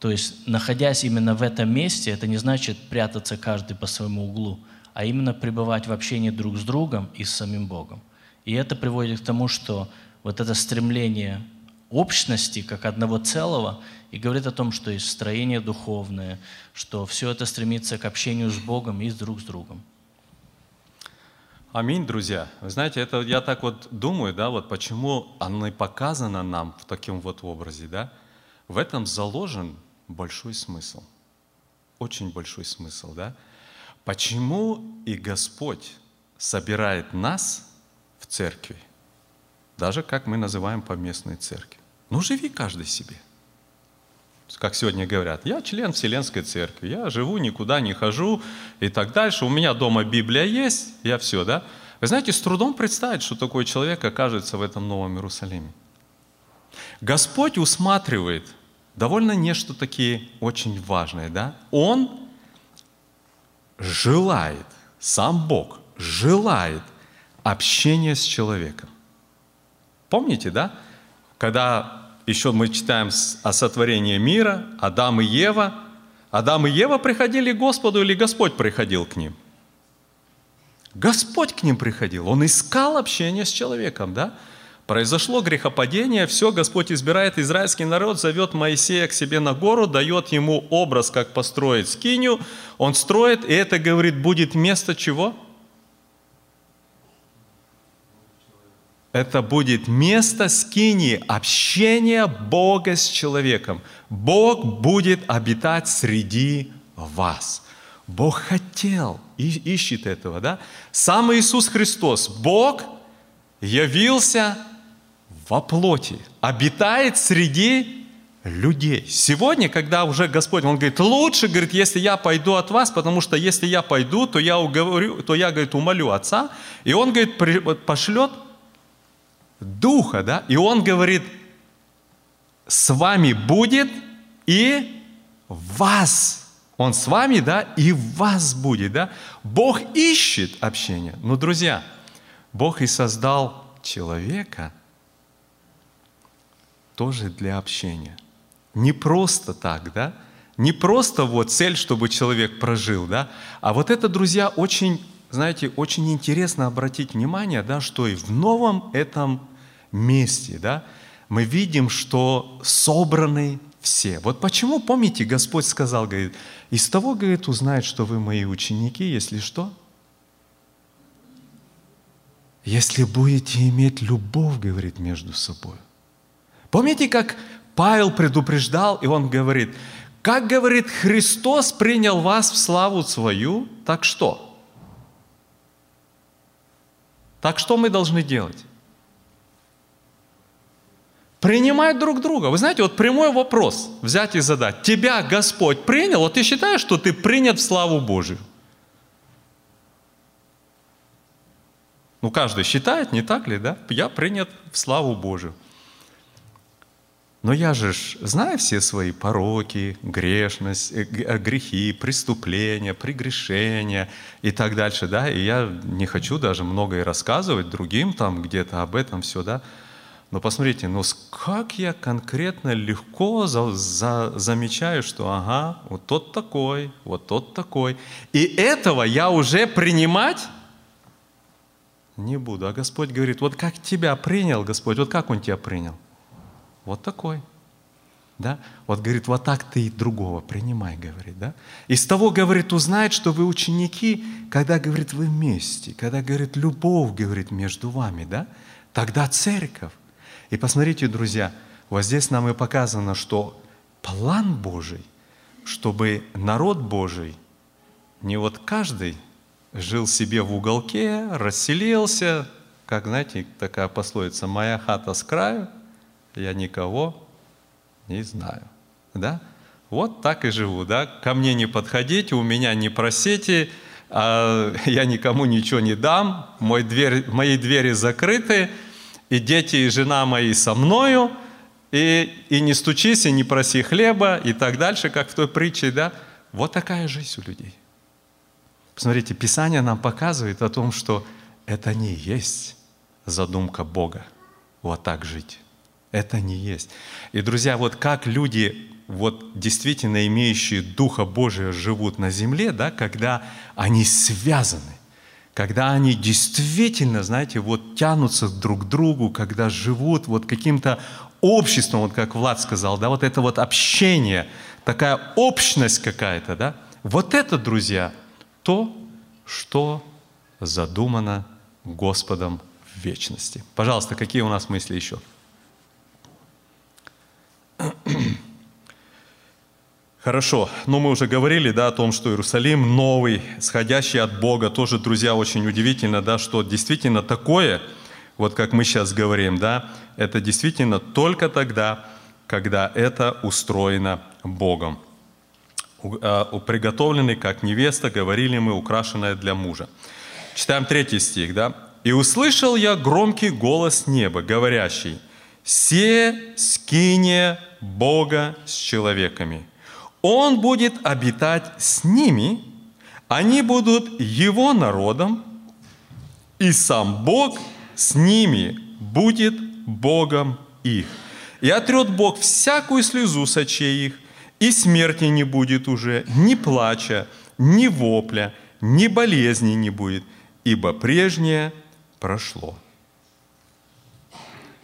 То есть, находясь именно в этом месте, это не значит прятаться каждый по своему углу, а именно пребывать в общении друг с другом и с самим Богом. И это приводит к тому, что вот это стремление общности как одного целого и говорит о том, что есть строение духовное, что все это стремится к общению с Богом и друг с другом. Аминь, друзья. Вы знаете, это я так вот думаю, да, вот почему оно и показано нам в таком вот образе, да? В этом заложен большой смысл, очень большой смысл, да? Почему и Господь собирает нас в церкви, даже как мы называем поместной церкви? Ну, живи каждый себе. Как сегодня говорят, я член Вселенской церкви, я живу, никуда не хожу и так дальше, у меня дома Библия есть, я все, да? Вы знаете, с трудом представить, что такой человек окажется в этом Новом Иерусалиме. Господь усматривает довольно нечто такие очень важное, да? Он желает, сам Бог желает общения с человеком. Помните, да? Когда... Еще мы читаем о сотворении мира, Адам и Ева. Адам и Ева приходили к Господу или Господь приходил к ним? Господь к ним приходил. Он искал общение с человеком, да? Произошло грехопадение, все, Господь избирает израильский народ, зовет Моисея к себе на гору, дает ему образ, как построить скинию. Он строит, и это, говорит, будет место чего? Это будет место скинии, общения Бога с человеком. Бог будет обитать среди вас. Бог хотел и ищет этого, да? Сам Иисус Христос, Бог явился во плоти, обитает среди людей. Сегодня, когда уже Господь, Он говорит, лучше, говорит, если я пойду от вас, потому что если я пойду, то я, говорит, умолю Отца, и Он, говорит, пошлет Духа, да? И Он говорит, с вами будет и вас. Он с вами, да, и вас будет, да? Бог ищет общение. Ну, друзья, Бог и создал человека тоже для общения. Не просто так, да? Не просто вот цель, чтобы человек прожил, да? А вот это, друзья, очень, знаете, очень интересно обратить внимание, да, что и в новом этом месте, да, мы видим, что собраны все. Вот почему, помните, Господь сказал, говорит, из того, говорит, узнает, что вы мои ученики, если что? Если будете иметь любовь, говорит, между собой. Помните, как Павел предупреждал, и он говорит, как, говорит, Христос принял вас в славу свою, так что? Так что мы должны делать? Принимать друг друга. Вы знаете, вот прямой вопрос взять и задать. Тебя Господь принял, вот ты считаешь, что ты принят в славу Божию? Ну, каждый считает, не так ли, да? Я принят в славу Божию. Но я же знаю все свои пороки, грешность, грехи, преступления, прегрешения и так дальше, да, и я не хочу даже многое рассказывать другим там где-то об этом все, да, но посмотрите, ну как я конкретно легко замечаю, что ага, вот тот такой, и этого я уже принимать не буду, а Господь говорит, вот как тебя принял Господь, вот как Он тебя принял? Вот такой, да? Вот, говорит, вот так ты и другого принимай, говорит, да? Из того, говорит, узнает, что вы ученики, когда, говорит, вы вместе, когда, говорит, любовь, говорит, между вами, да? Тогда церковь. И посмотрите, друзья, вот здесь нам и показано, что план Божий, чтобы народ Божий, не вот каждый жил себе в уголке, расселился, как, знаете, такая пословица, «Моя хата с краю, я никого не знаю». Да? Вот так и живу, да? Ко мне не подходите, у меня не просите, я никому ничего не дам, мои двери закрыты, и дети, и жена мои со мною, и не стучись, и не проси хлеба, и так дальше, как в той притче, да? Вот такая жизнь у людей. Посмотрите, Писание нам показывает о том, что это не есть задумка Бога, вот так жить. Это не есть. И, друзья, вот как люди, вот действительно имеющие Духа Божия, живут на земле, да, когда они связаны, когда они действительно, знаете, вот тянутся друг к другу, когда живут вот каким-то обществом, вот как Влад сказал, да, вот это вот общение, такая общность какая-то, да, вот это, друзья, то, что задумано Господом в вечности. Пожалуйста, какие у нас мысли еще? Хорошо, но мы уже говорили, да, о том, что Иерусалим новый, сходящий от Бога. Тоже, друзья, очень удивительно, да, что действительно такое, вот как мы сейчас говорим, да, это действительно только тогда, когда это устроено Богом. Приготовленный, как невеста, говорили мы, украшенная для мужа. Читаем 3 стих, да. «И услышал я громкий голос неба, говорящий: «Се скиния Бога с человеками. Он будет обитать с ними, они будут его народом, и сам Бог с ними будет Богом их. И отрет Бог всякую слезу с очей их, и смерти не будет уже, ни плача, ни вопля, ни болезни не будет, ибо прежнее прошло».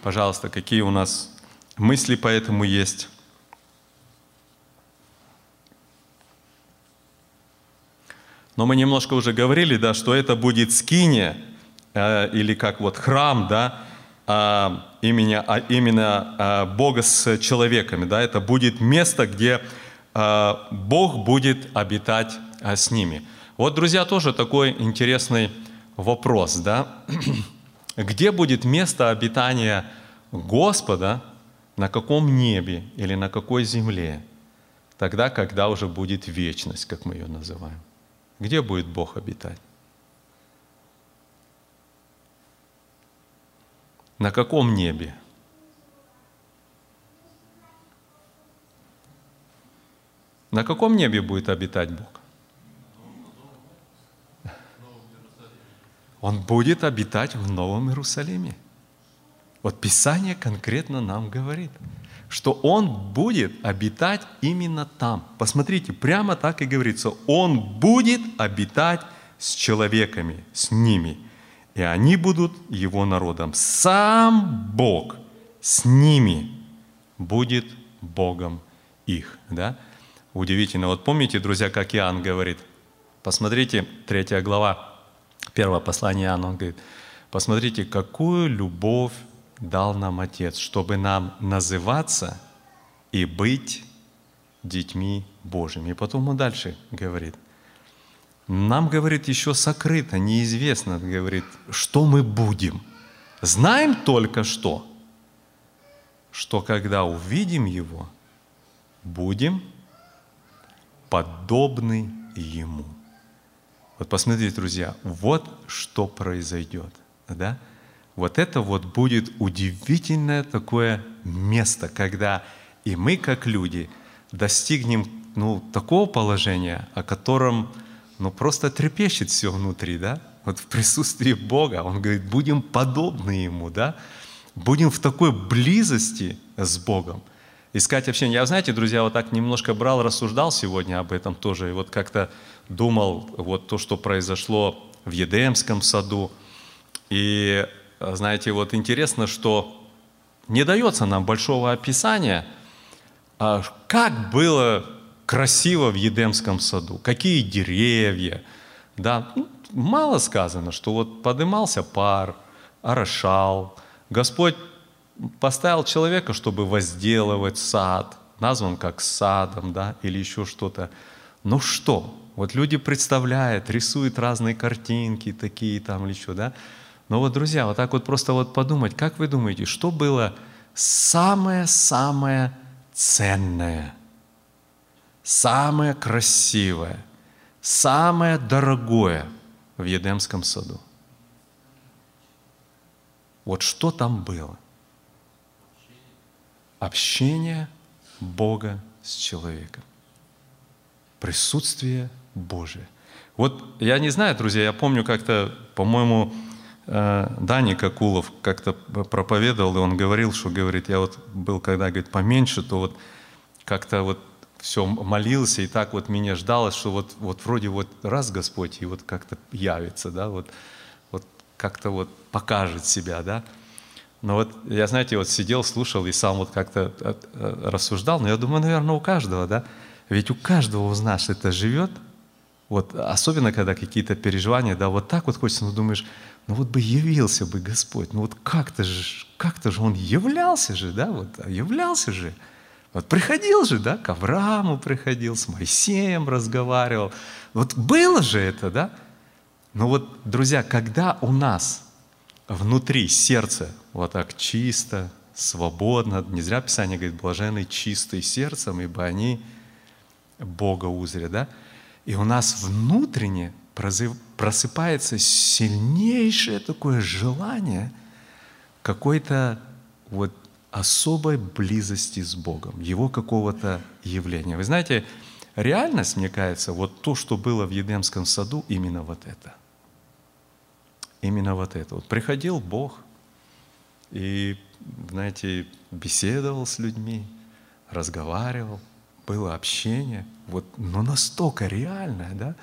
Пожалуйста, какие у нас мысли по этому есть? Но мы немножко уже говорили, да, что это будет скиния, или как вот храм, да, именно Бога с человеками. Да, это будет место, где Бог будет обитать с ними. Вот, друзья, тоже такой интересный вопрос, да? Где будет место обитания Господа, на каком небе или на какой земле? Тогда, когда уже будет вечность, как мы ее называем. Где будет Бог обитать? На каком небе? На каком небе будет обитать Бог? Он будет обитать в Новом Иерусалиме. Вот Писание конкретно нам говорит, что Он будет обитать именно там. Посмотрите, прямо так и говорится. Он будет обитать с человеками, с ними. И они будут Его народом. Сам Бог с ними будет Богом их. Да? Удивительно. Вот помните, друзья, как Иоанн говорит. Посмотрите, 3 глава. Первое послание Иоанна, он говорит: посмотрите, какую любовь дал нам Отец, чтобы нам называться и быть детьми Божьими. И потом он дальше говорит. Нам, говорит, еще сокрыто, неизвестно, говорит, что мы будем. Знаем только что когда увидим Его, будем подобны Ему. Вот посмотрите, друзья, вот что произойдет, да? Вот это вот будет удивительное такое место, когда и мы, как люди, достигнем, ну, такого положения, о котором, ну, просто трепещет все внутри, да? Вот в присутствии Бога, Он говорит, будем подобны Ему, да? Будем в такой близости с Богом. Искать общение. Я, знаете, друзья, вот так немножко брал, рассуждал сегодня об этом тоже, и вот как-то думал, вот то, что произошло в Едемском саду. И, знаете, вот интересно, что не дается нам большого описания, как было красиво в Едемском саду, какие деревья, да. Мало сказано, что вот подымался пар, орошал, Господь поставил человека, чтобы возделывать сад, назван как садом, да, или еще что-то. Ну что? Вот люди представляют, рисуют разные картинки такие там или что, да? Но вот, друзья, вот так вот просто вот подумать, как вы думаете, что было самое-самое ценное, самое красивое, самое дорогое в Едемском саду? Вот что там было? Общение Бога с человеком. Присутствие Божие. Вот я не знаю, друзья, я помню как-то, по-моему, Даник Акулов как-то проповедовал, и он говорил, что, говорит, я вот был, когда, говорит, поменьше, то вот как-то вот все молился, и так вот меня ждалось, что вот вроде вот раз Господь, и вот как-то явится, да, вот как-то вот покажет себя, да. Но вот я, знаете, вот сидел, слушал, и сам вот как-то рассуждал, но я думаю, наверное, у каждого, да, ведь у каждого из нас это живет, вот, особенно когда какие-то переживания, да, вот так вот хочется, но думаешь, ну вот бы явился бы Господь, ну вот как-то же Он являлся же, да, вот являлся же, вот приходил же, да, к Аврааму приходил, с Моисеем разговаривал, вот было же это, да. Но вот, друзья, когда у нас внутри сердце вот так чисто, свободно, не зря Писание говорит, блаженны чистые сердцем, ибо они Бога узрят, да? И у нас внутренне просыпается сильнейшее такое желание какой-то вот особой близости с Богом, Его какого-то явления. Вы знаете, реальность, мне кажется, вот то, что было в Едемском саду, именно вот это. Именно вот это. Вот приходил Бог и, знаете, беседовал с людьми, разговаривал, было общение, вот, но настолько реальное, да?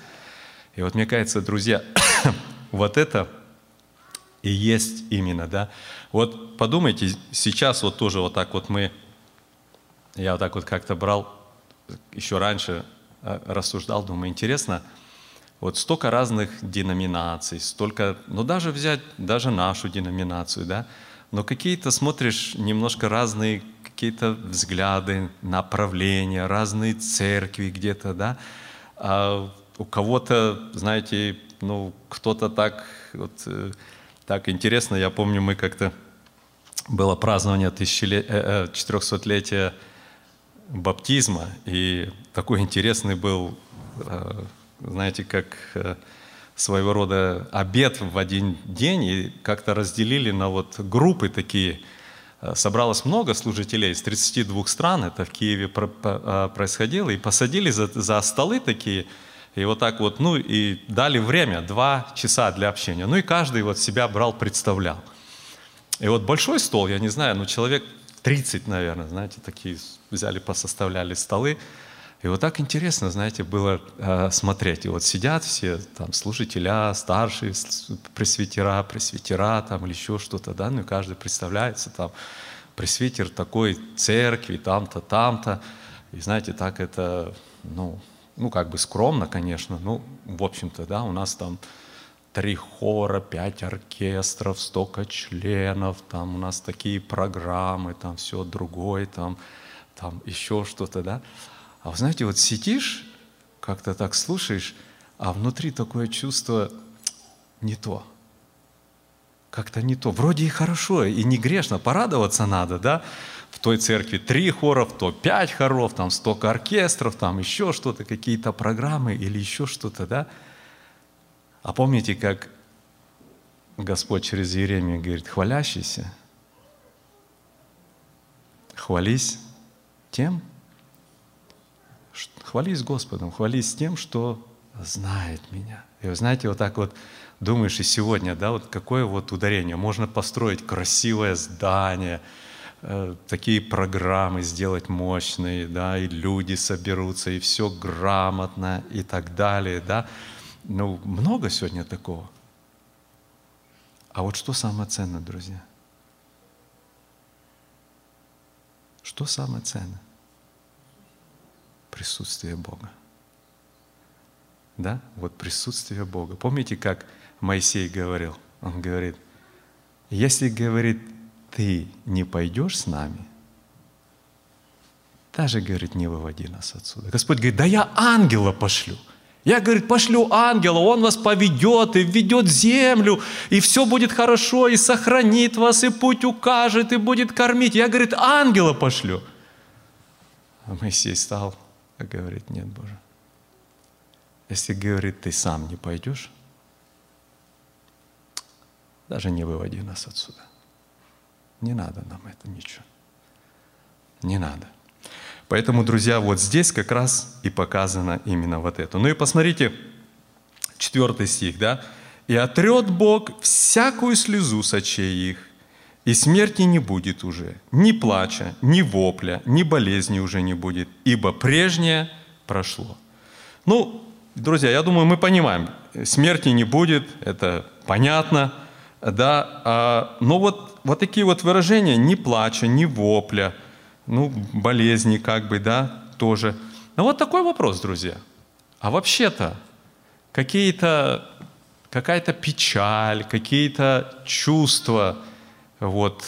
И вот мне кажется, друзья, вот это и есть именно, да? Вот подумайте, сейчас вот тоже вот так вот я вот так вот как-то брал, еще раньше рассуждал, думаю, интересно, вот столько разных деноминаций, столько, ну даже взять даже нашу деноминацию, да, но какие-то смотришь немножко разные какие-то взгляды, направления, разные церкви где-то, да, а у кого-то, знаете, ну кто-то так, вот, так интересно, я помню, мы как-то было празднование 400-летия баптизма, и такой интересный был, знаете, как своего рода обед в один день, и как-то разделили на вот группы такие. Собралось много служителей из 32 стран, это в Киеве происходило, и посадили за столы такие, и вот так вот, ну и дали время, 2 часа для общения. Ну и каждый вот себя брал, представлял. И вот большой стол, я не знаю, ну человек 30, наверное, знаете, такие взяли, посоставляли столы. И вот так интересно, знаете, было смотреть. И вот сидят все, там, служители, старшие, пресвитера, там, или еще что-то, да, ну, и каждый представляется, там, пресвитер такой церкви, там-то, там-то. И, знаете, так это, ну, как бы скромно, конечно, ну, в общем-то, да, у нас там 3 хора, 5 оркестров, 100 членов, там, у нас такие программы, там, все другое, там, еще что-то, да. А вы знаете, вот сидишь, как-то так слушаешь, а внутри такое чувство не то. Как-то не то. Вроде и хорошо, и не грешно, порадоваться надо, да? В той церкви 3 хоров, то 5 хоров, там 100 оркестров, там еще что-то, какие-то программы или еще что-то, да? А помните, как Господь через Иеремию говорит, хвалящийся, хвались тем, хвались Господом, хвались тем, что знает меня. И вы знаете, вот так вот думаешь и сегодня, да, вот какое вот ударение. Можно построить красивое здание, такие программы сделать мощные, да, и люди соберутся, и все грамотно, и так далее, да. Ну, много сегодня такого. А вот что самое ценное, друзья? Что самое ценное? Присутствие Бога. Да? Вот присутствие Бога. Помните, как Моисей говорил? Он говорит, если, говорит, ты не пойдешь с нами, даже, говорит, не выводи нас отсюда. Господь говорит, да я ангела пошлю. Я, говорит, пошлю ангела, он вас поведет и введет землю, и все будет хорошо, и сохранит вас, и путь укажет, и будет кормить. Я, говорит, ангела пошлю. А Моисей стал и говорит, нет, Боже, если, говорит, ты сам не пойдешь, даже не выводи нас отсюда. Не надо нам это ничего. Не надо. Поэтому, друзья, вот здесь как раз и показано именно вот это. Ну и посмотрите, 4 стих, да? «И отрет Бог всякую слезу с очей их, и смерти не будет уже, ни плача, ни вопля, ни болезни уже не будет, ибо прежнее прошло». Ну, друзья, я думаю, мы понимаем, смерти не будет, это понятно, да? Но вот такие вот выражения «ни плача», «ни вопля», ну, болезни как бы, да, тоже. Но вот такой вопрос, друзья. А вообще-то какая-то печаль, какие-то чувства вот,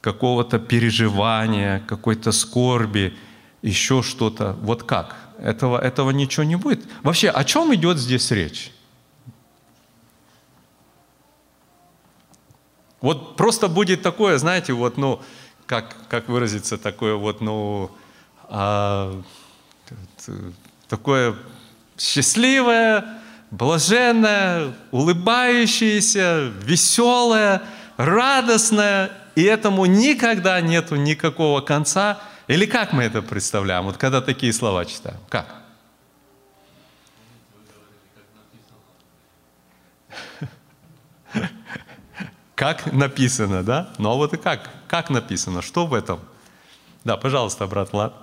какого-то переживания, какой-то скорби, еще что-то. Вот как? Этого ничего не будет? Вообще, о чем идет здесь речь? Вот просто будет такое, знаете, вот, ну, как выразиться, такое вот, ну, такое счастливое, блаженное, улыбающееся, веселое, радостное, и этому никогда нету никакого конца. Или как мы это представляем, вот когда такие слова читаем? Как? Как написано, да? Ну а вот и как написано, что в этом? Да, пожалуйста, брат Влад.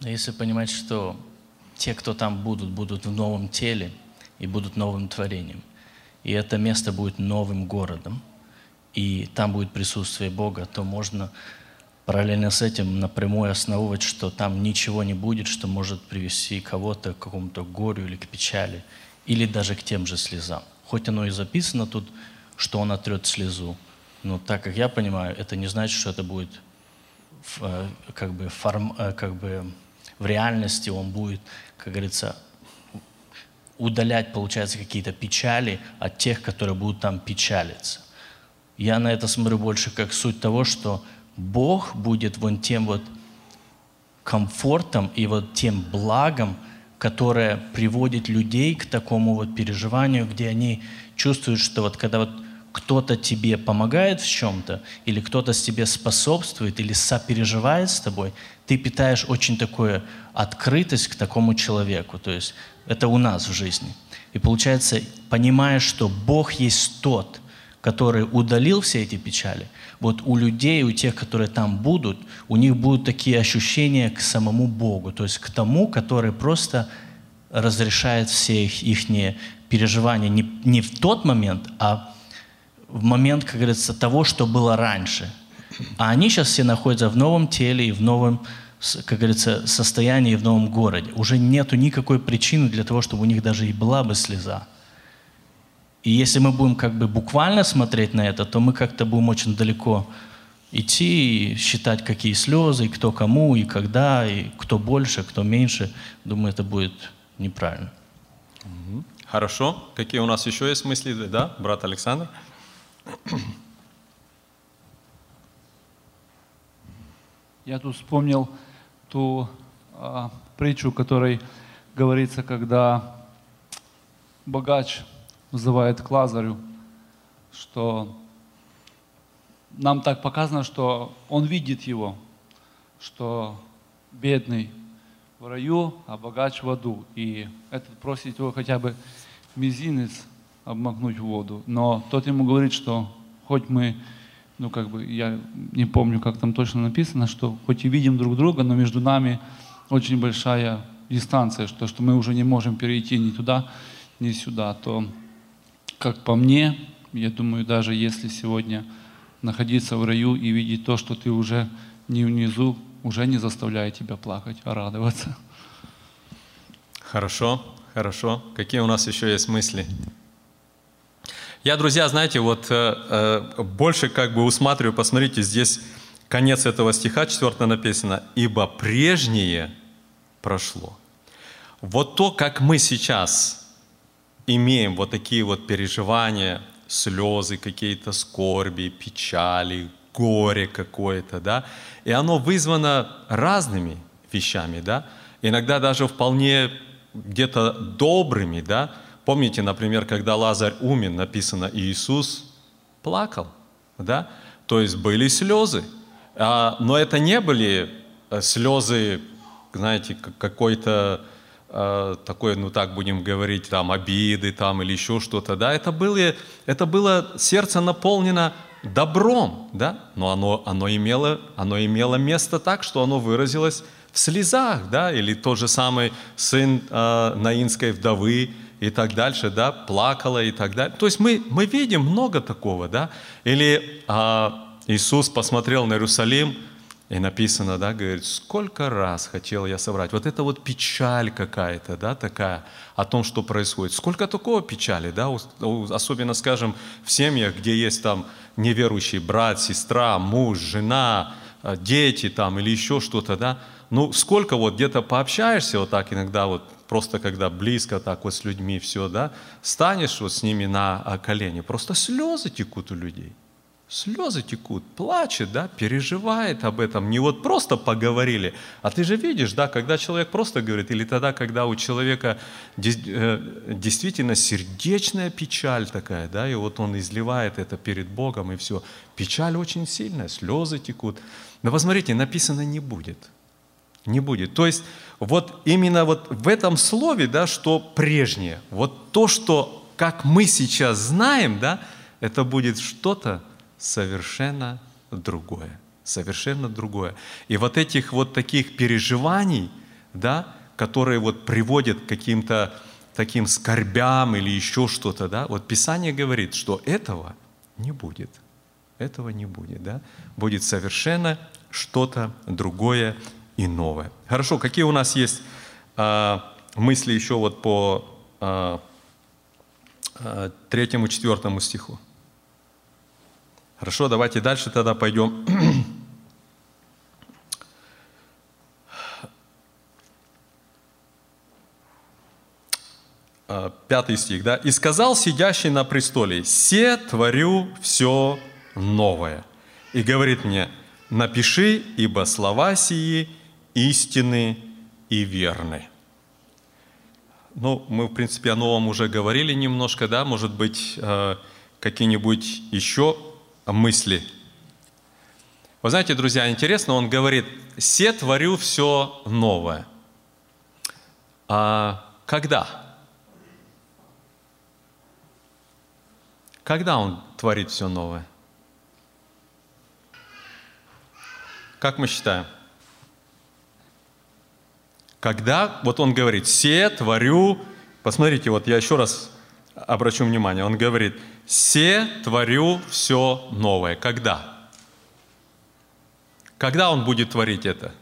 Если понимать, что те, кто там будут в новом теле и будут новым творением. И это место будет новым городом, и там будет присутствие Бога, то можно параллельно с этим напрямую основывать, что там ничего не будет, что может привести кого-то к какому-то горю или к печали, или даже к тем же слезам. Хоть оно и записано тут, что он отрет слезу, но так как я понимаю, это не значит, что это будет в реальности он будет, как говорится, удалять, получается, какие-то печали от тех, которые будут там печалиться. Я на это смотрю больше как суть того, что Бог будет вот тем вот комфортом и вот тем благом, которая приводит людей к такому вот переживанию, где они чувствуют, что вот когда вот кто-то тебе помогает в чем-то, или кто-то тебе способствует, или сопереживает с тобой, ты питаешь очень такую открытость к такому человеку. То есть это у нас в жизни. И получается, понимая, что Бог есть тот, который удалил все эти печали, вот у людей, у тех, которые там будут, у них будут такие ощущения к самому Богу, то есть к тому, который просто разрешает все их переживания не в тот момент, а в момент, как говорится, того, что было раньше. А они сейчас все находятся в новом теле и в новом, как говорится, состоянии, и в новом городе. Уже нету никакой причины для того, чтобы у них даже и была бы слеза. И если мы будем как бы буквально смотреть на это, то мы как-то будем очень далеко идти и считать, какие слезы, и кто кому, и когда, и кто больше, кто меньше. Думаю, это будет неправильно. Хорошо. Какие у нас еще есть мысли, да, брат Александр? Я тут вспомнил ту притчу, в которой говорится, когда богач взывает к Лазарю, что нам так показано, что он видит его, что бедный в раю, а богач в аду. И этот просит его хотя бы мизинец обмакнуть в воду. Но тот ему говорит, что хоть мы, ну как бы, я не помню, как там точно написано, что хоть и видим друг друга, но между нами очень большая дистанция, что мы уже не можем перейти ни туда, ни сюда, то... Как по мне, я думаю, даже если сегодня находиться в раю и видеть то, что ты уже не внизу, уже не заставляет тебя плакать, а радоваться. Хорошо, хорошо. Какие у нас еще есть мысли? Я, друзья, знаете, вот больше как бы усматриваю, посмотрите, здесь конец этого стиха 4 написано: «Ибо прежнее прошло». Вот то, как мы сейчас имеем вот такие вот переживания, слезы, какие-то скорби, печали, горе какое-то, да, и оно вызвано разными вещами, да, иногда даже вполне где-то добрыми, да. Помните, например, когда Лазарь умер, написано, Иисус плакал, да, то есть были слезы, но это не были слезы, знаете, какой-то такой, ну так будем говорить, там обиды там или еще что-то, да, это было сердце наполнено добром, да, но оно имело место так, что оно выразилось в слезах, да, или тот же самый сын наинской вдовы и так дальше, да, плакала и так далее. То есть мы видим много такого, да, или Иисус посмотрел на Иерусалим, и написано, да, говорит, сколько раз хотел я собрать. Вот это вот печаль какая-то, да, такая, о том, что происходит. Сколько такого печали, да, особенно, скажем, в семьях, где есть там неверующий брат, сестра, муж, жена, дети там или еще что-то, да. Ну, сколько вот где-то пообщаешься вот так иногда вот, просто когда близко так вот с людьми все, да, станешь вот с ними на колени, просто слезы текут у людей. Слезы текут, плачет, да, переживает об этом. Не вот просто поговорили, а ты же видишь, да, когда человек просто говорит, или тогда, когда у человека действительно сердечная печаль такая, да, и вот он изливает это перед Богом, и все. Печаль очень сильная, слезы текут. Но посмотрите, написано «не будет». Не будет. То есть вот именно вот в этом слове, да, что прежнее, вот то, что, как мы сейчас знаем, да, это будет что-то совершенно другое, совершенно другое. И вот этих вот таких переживаний, да, которые вот приводят к каким-то таким скорбям или еще что-то, да, вот Писание говорит, что этого не будет, да, будет совершенно что-то другое и новое. Хорошо, какие у нас есть мысли еще вот по 3-4 стиху? Хорошо, давайте дальше тогда пойдем. Пятый стих, да. «И сказал сидящий на престоле: се творю все новое. И говорит мне: напиши, ибо слова сии истинны и верны». Ну, мы, в принципе, о новом уже говорили немножко, да, может быть, какие-нибудь еще мысли. Вы знаете, друзья, интересно, он говорит: «Се творю все новое». Когда? Когда он творит все новое? Как мы считаем? Когда, вот он говорит, «Се творю...» Посмотрите, вот я еще раз обращу внимание. Он говорит, «Се творю все новое». Когда? Когда он будет творить это?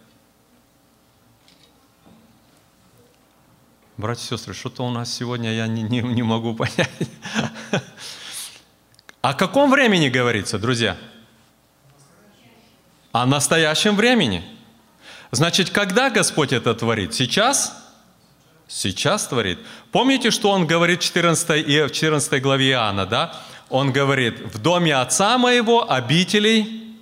Братья и сестры, что-то у нас сегодня я не могу понять. О каком времени говорится, друзья? О настоящем времени. Значит, когда Господь это творит? Сейчас? Сейчас творит. Помните, что Он говорит в 14 главе Иоанна, да? Он говорит, «В доме Отца Моего обителей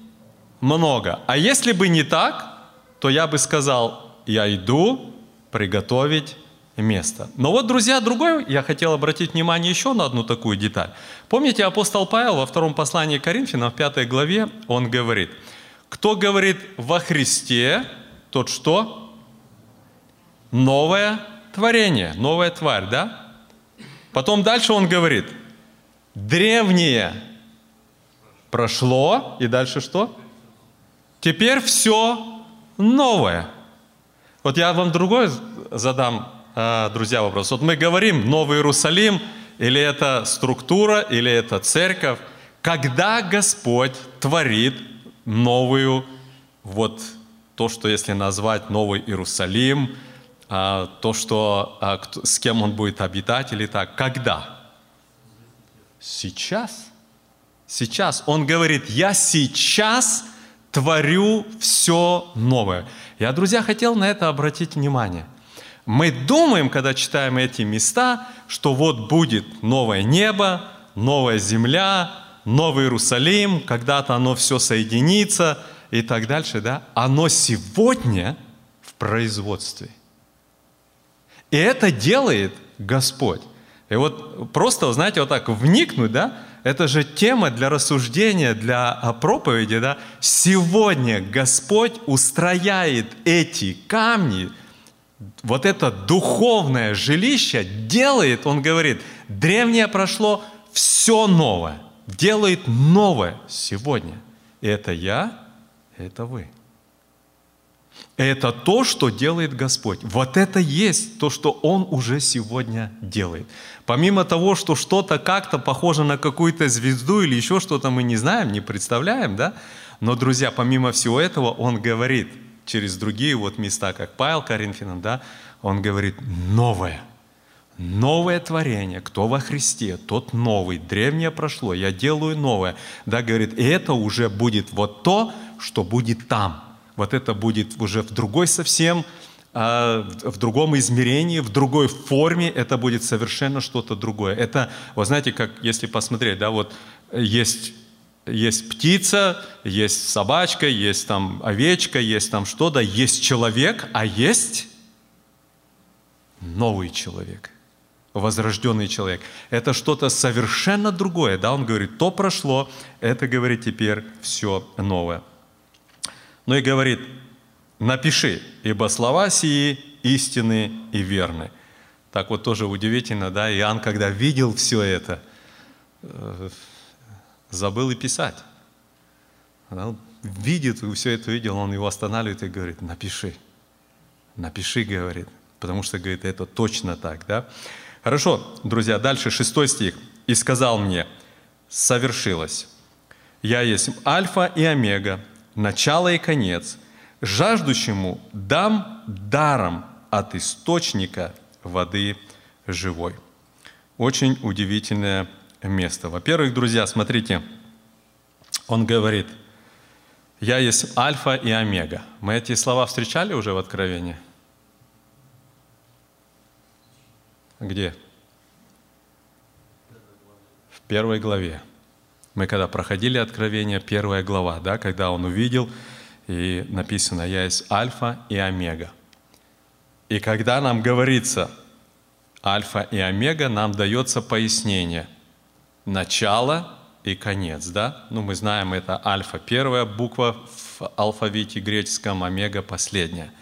много». А если бы не так, то я бы сказал, «Я иду приготовить место». Но вот, друзья, другой, я хотел обратить внимание еще на одну такую деталь. Помните, апостол Павел во втором послании к Коринфянам, в 5 главе, он говорит, «Кто говорит во Христе, тот что? Новое творение, новая тварь, да?» Потом дальше он говорит, «Древнее прошло». И дальше что? «Теперь все новое». Вот я вам другой задам, друзья, вопрос. Вот мы говорим «Новый Иерусалим», или это структура, или это церковь. Когда Господь творит новую, вот то, что если назвать Новый Иерусалим, то, что, с кем он будет обитать или так. Когда? Сейчас. Он говорит, я сейчас творю все новое. Я, друзья, хотел на это обратить внимание. Мы думаем, когда читаем эти места, что вот будет новое небо, новая земля, новый Иерусалим, когда-то оно все соединится и так дальше, да? Оно сегодня в производстве. И это делает Господь. И вот просто, знаете, вот так вникнуть, да? Это же тема для рассуждения, для проповеди, да? Сегодня Господь устрояет эти камни, вот это духовное жилище делает, он говорит, древнее прошло, все новое, делает новое сегодня. Это я, это вы. Это то, что делает Господь. Вот это есть то, что Он уже сегодня делает. Помимо того, что что-то как-то похоже на какую-то звезду или еще что-то мы не знаем, не представляем, да? Но, друзья, помимо всего этого, Он говорит через другие вот места, как Павел Коринфянам, да? Он говорит новое. Новое творение, кто во Христе, тот новый, древнее прошло, я делаю новое. Да, говорит, и это уже будет вот то, что будет там. Вот это будет уже в другой совсем, в другом измерении, в другой форме, это будет совершенно что-то другое. Это, вот знаете, как если посмотреть, да, вот есть птица, есть собачка, есть там овечка, есть там что-то, есть человек, а есть новый человек, возрожденный человек. Это что-то совершенно другое, да, он говорит, то прошло, это, говорит, теперь все новое. Ну и говорит, напиши, ибо слова сии истинны и верны. Так вот тоже удивительно, да, Иоанн, когда видел все это, забыл и писать. Он видит, все это видел, он его останавливает и говорит, напиши, говорит, потому что, говорит, это точно так, да. Хорошо, друзья, дальше 6 стих. «И сказал мне, совершилось, я есть Альфа и Омега, начало и конец, жаждущему дам даром от источника воды живой». Очень удивительное место. Во-первых, друзья, смотрите, он говорит, «Я есть Альфа и Омега». Мы эти слова встречали уже в Откровении? Где? В 1 главе. Мы когда проходили Откровение, 1 глава, да, когда он увидел, и написано, я есть Альфа и Омега. И когда нам говорится Альфа и Омега, нам дается пояснение. Начало и конец, да? Ну, мы знаем, это Альфа первая буква в алфавите греческом, Омега последняя.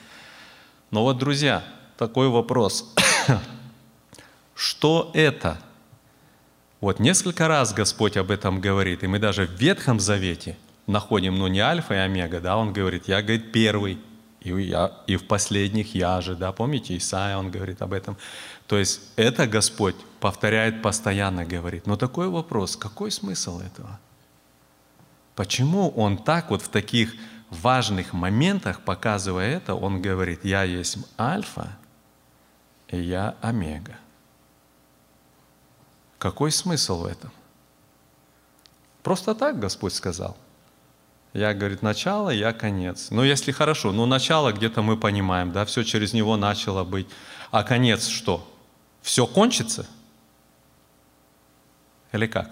Но вот, друзья, такой вопрос. Что это? Вот несколько раз Господь об этом говорит, и мы даже в Ветхом Завете находим, ну не Альфа и Омега, да, он говорит, я, говорит, первый, и в последних я же, да, помните, Исаия, он говорит об этом. То есть это Господь повторяет постоянно, говорит. Но такой вопрос, какой смысл этого? Почему он так вот в таких важных моментах, показывая это, он говорит, я есть Альфа и я Омега? Какой смысл в этом? Просто так Господь сказал. Я, говорит, начало, я конец. Ну, если хорошо, ну, начало где-то мы понимаем, да, все через него начало быть. А конец что? Все кончится? Или как?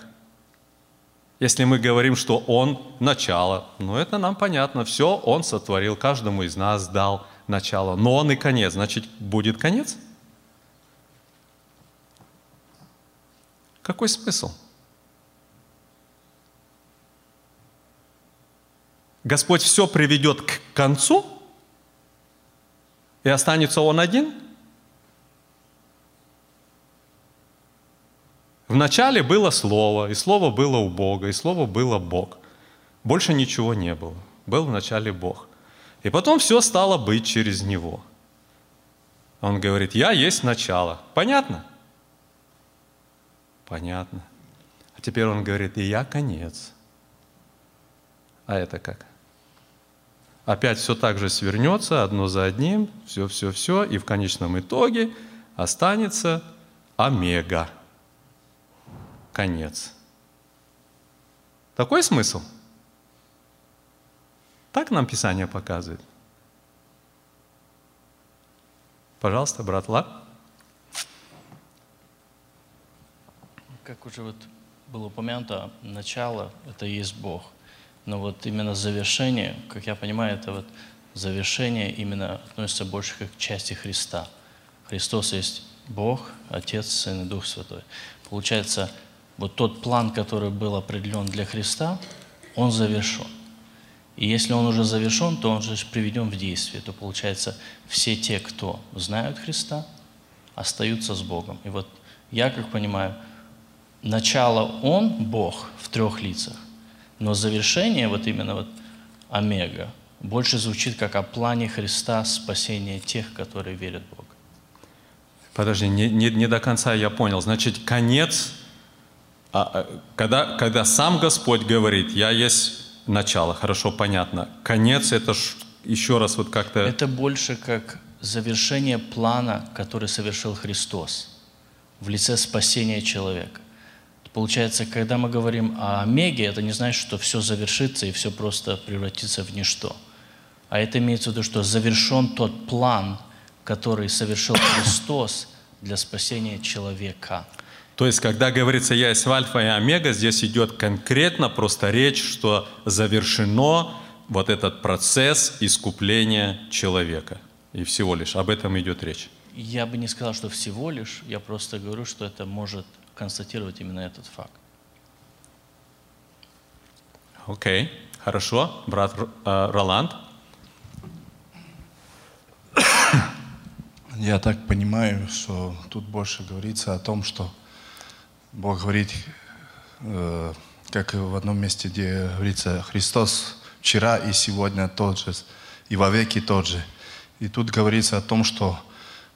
Если мы говорим, что он начало, ну, это нам понятно, все он сотворил, каждому из нас дал начало. Но он и конец, значит, будет конец? Какой смысл? Господь все приведет к концу, и останется Он один? Вначале было Слово, и Слово было у Бога, и Слово было Бог. Больше ничего не было. Был вначале Бог. И потом все стало быть через Него. Он говорит, «Я есть начало». Понятно? Понятно. А теперь он говорит, и я конец. А это как? Опять все так же свернется, одно за одним, все, и в конечном итоге останется Омега. Конец. Такой смысл. Так нам Писание показывает. Пожалуйста, брат Лак. Как уже вот было упомянуто, начало – это и есть Бог. Но вот именно завершение, как я понимаю, это вот завершение именно относится больше как к части Христа. Христос есть Бог, Отец, Сын и Дух Святой. Получается, вот тот план, который был определен для Христа, он завершен. И если он уже завершен, то он же приведен в действие. То получается, все те, кто знают Христа, остаются с Богом. И вот я, как понимаю, начало он, Бог, в трех лицах, но завершение, вот именно вот омега, больше звучит как о плане Христа спасения тех, которые верят в Бога. Подожди, не до конца я понял. Значит, конец, когда сам Господь говорит, я есть... Начало, хорошо, понятно. Конец, это еще раз вот как-то... Это больше как завершение плана, который совершил Христос в лице спасения человека. Получается, когда мы говорим о омеге, это не значит, что все завершится и все просто превратится в ничто. А это имеется в виду, что завершен тот план, который совершил Христос для спасения человека. То есть, когда говорится «я есть альфа и омега», здесь идет конкретно просто речь, что завершено вот этот процесс искупления человека. И всего лишь. Об этом идет речь. Я бы не сказал, что всего лишь. Я просто говорю, что это может констатировать именно этот факт. Окей. Хорошо. Брат Роланд. Я так понимаю, что тут больше говорится о том, что Бог говорит, как в одном месте, где говорится, Христос вчера и сегодня тот же, и вовеки тот же. И тут говорится о том, что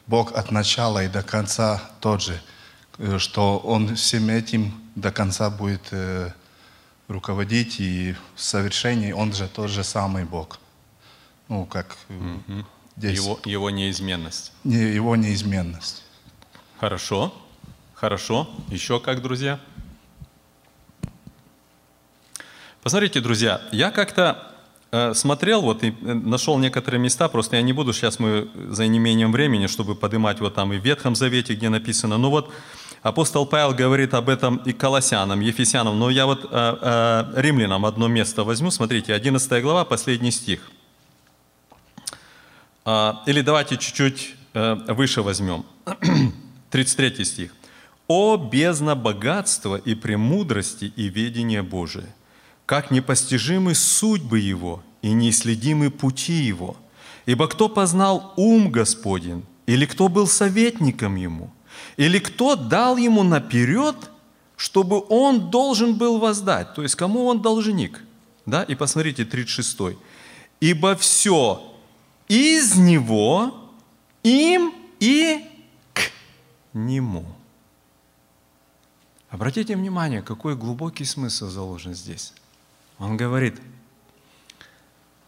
Бог от начала и до конца тот же, что Он всем этим до конца будет руководить, и в совершении Он же тот же самый Бог. Ну, как здесь. Его неизменность. Его неизменность. Хорошо. Хорошо. Еще как, друзья? Посмотрите, друзья, я как-то смотрел, вот и нашел некоторые места, просто я не буду, сейчас мы за неимением времени, чтобы поднимать вот там и в Ветхом Завете, где написано, ну вот апостол Павел говорит об этом и Колоссянам, Ефесянам, но я вот Римлянам одно место возьму, смотрите, 11 глава, последний стих. Или давайте чуть-чуть выше возьмем, 33 стих. «О, бездна богатства и премудрости и ведения Божие! Как непостижимы судьбы Его и неисследимы пути Его! Ибо кто познал ум Господень, или кто был советником Ему, или кто дал Ему наперед, чтобы Он должен был воздать?» То есть, кому Он должник? Да? И посмотрите, 36-й. «Ибо все из Него, им и к Нему». Обратите внимание, какой глубокий смысл заложен здесь. Он говорит,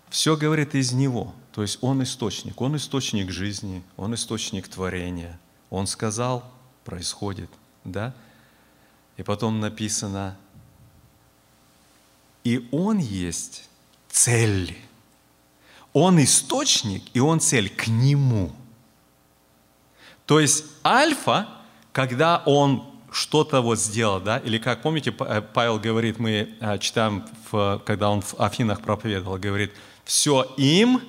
все говорит из Него, то есть Он источник жизни, Он источник творения. Он сказал, происходит, да? И потом написано, и Он есть цель. Он источник, и Он цель к Нему. То есть альфа, когда Он что-то вот сделал, да, или как, помните, Павел говорит, мы читаем, когда он в Афинах проповедовал, говорит, все им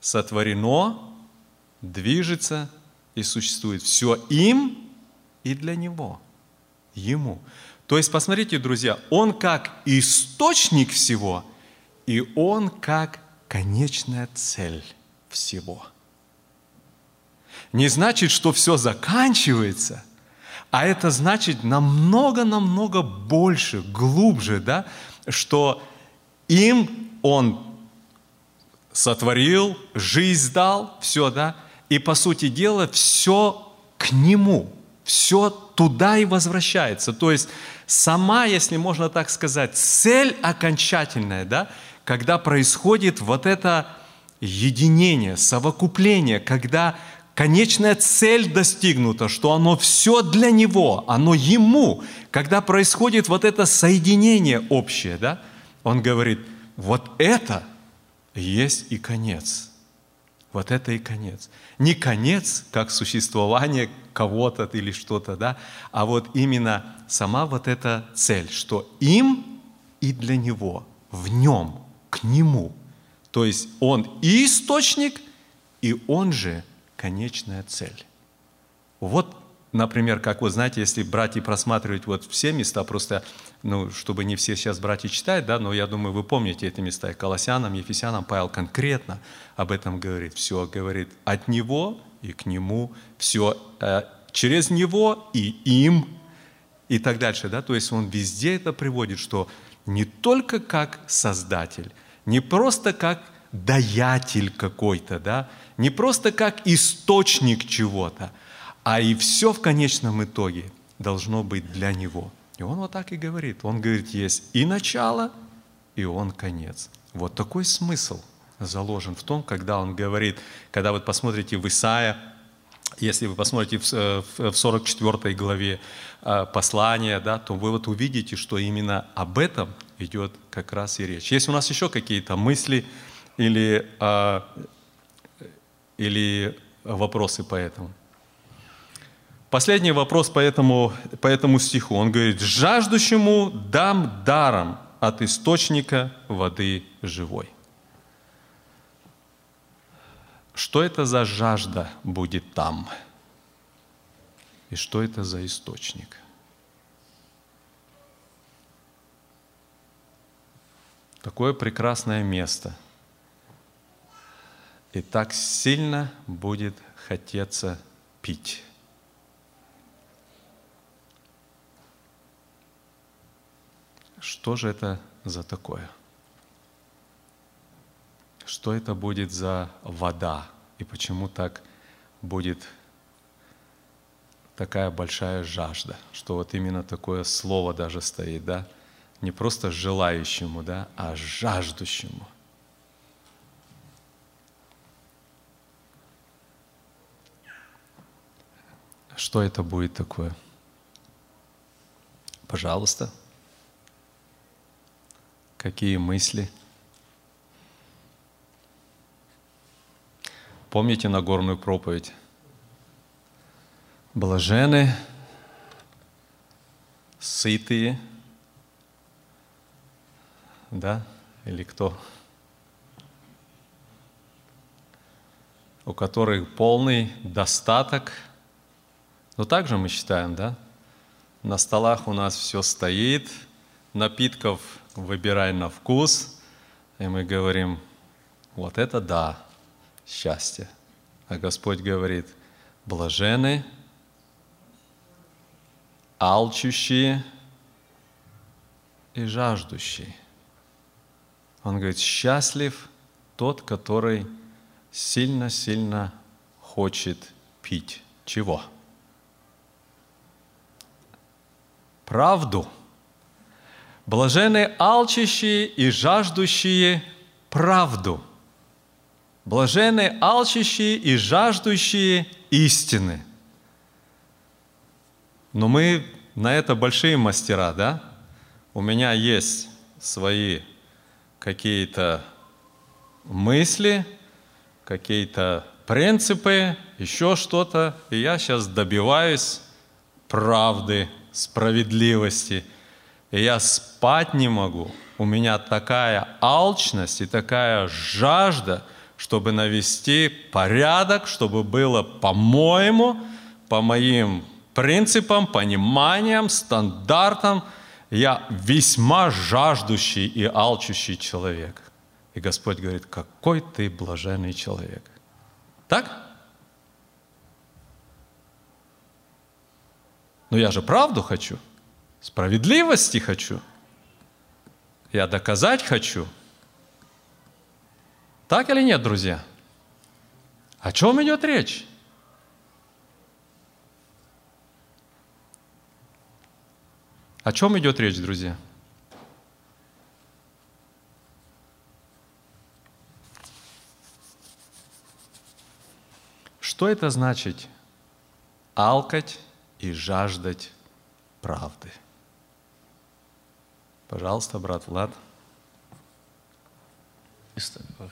сотворено, движется и существует. Все им и для него, ему. То есть, посмотрите, друзья, он как источник всего, и он как конечная цель всего. Не значит, что все заканчивается, а это значит намного-намного больше, глубже, да, что им он сотворил, жизнь дал, все, да, и, по сути дела, все к нему, все туда и возвращается. То есть сама, если можно так сказать, цель окончательная, да, когда происходит вот это единение, совокупление, когда конечная цель достигнута, что оно все для него, оно ему. Когда происходит вот это соединение общее, да, он говорит, вот это есть и конец. Вот это и конец. Не конец, как существование кого-то или что-то, да, а вот именно сама вот эта цель, что им и для него, в нем, к нему. То есть он и источник, и он же конечная цель. Вот, например, как вы знаете, если брать и просматривать вот все места, просто, чтобы не все сейчас брать и читать, да, но я думаю, вы помните эти места. И Колоссянам, Ефесянам Павел конкретно об этом говорит. Все говорит от него и к нему, все через него и им, и так дальше. Да? То есть он везде это приводит, что не только как создатель, не просто как даятель какой-то, да, не просто как источник чего-то, а и все в конечном итоге должно быть для него. И он вот так и говорит. Он говорит, есть и начало, и он конец. Вот такой смысл заложен в том, когда он говорит, когда вы посмотрите в Исаия, если вы посмотрите в 44 главе послания, да, то вы вот увидите, что именно об этом идет как раз и речь. Есть у нас еще какие-то мысли или вопросы по этому? Последний вопрос по этому стиху. Он говорит, «Жаждущему дам даром от источника воды живой». Что это за жажда будет там? И что это за источник? Такое прекрасное место. И так сильно будет хотеться пить. Что же это за такое? Что это будет за вода? И почему так будет такая большая жажда? Что вот именно такое слово даже стоит, да? Не просто желающему, да, а жаждущему. Что это будет такое? Пожалуйста. Какие мысли? Помните Нагорную проповедь? Блажены, сытые, да, или кто? У которых полный достаток. Но также мы считаем, да? На столах у нас все стоит, напитков выбирай на вкус, и мы говорим, вот это да, счастье. А Господь говорит, блажены, алчущие и жаждущие. Он говорит, счастлив тот, который сильно-сильно хочет пить. Чего? Правду. Блажены алчущие и жаждущие правду. Блажены алчущие и жаждущие истины. Но мы на это большие мастера, да? У меня есть свои какие-то мысли, какие-то принципы, еще что-то. И я сейчас добиваюсь правды, справедливости. И я спать не могу. У меня такая алчность и такая жажда, чтобы навести порядок, чтобы было по-моему, по моим принципам, пониманиям, стандартам. Я весьма жаждущий и алчущий человек. И Господь говорит, какой ты блаженный человек. Так? Но я же правду хочу. Справедливости хочу. Я доказать хочу. Так или нет, друзья? О чем идет речь? О чем идет речь, друзья? Что это значит? Алкать и жаждать правды. Пожалуйста, брат Влад.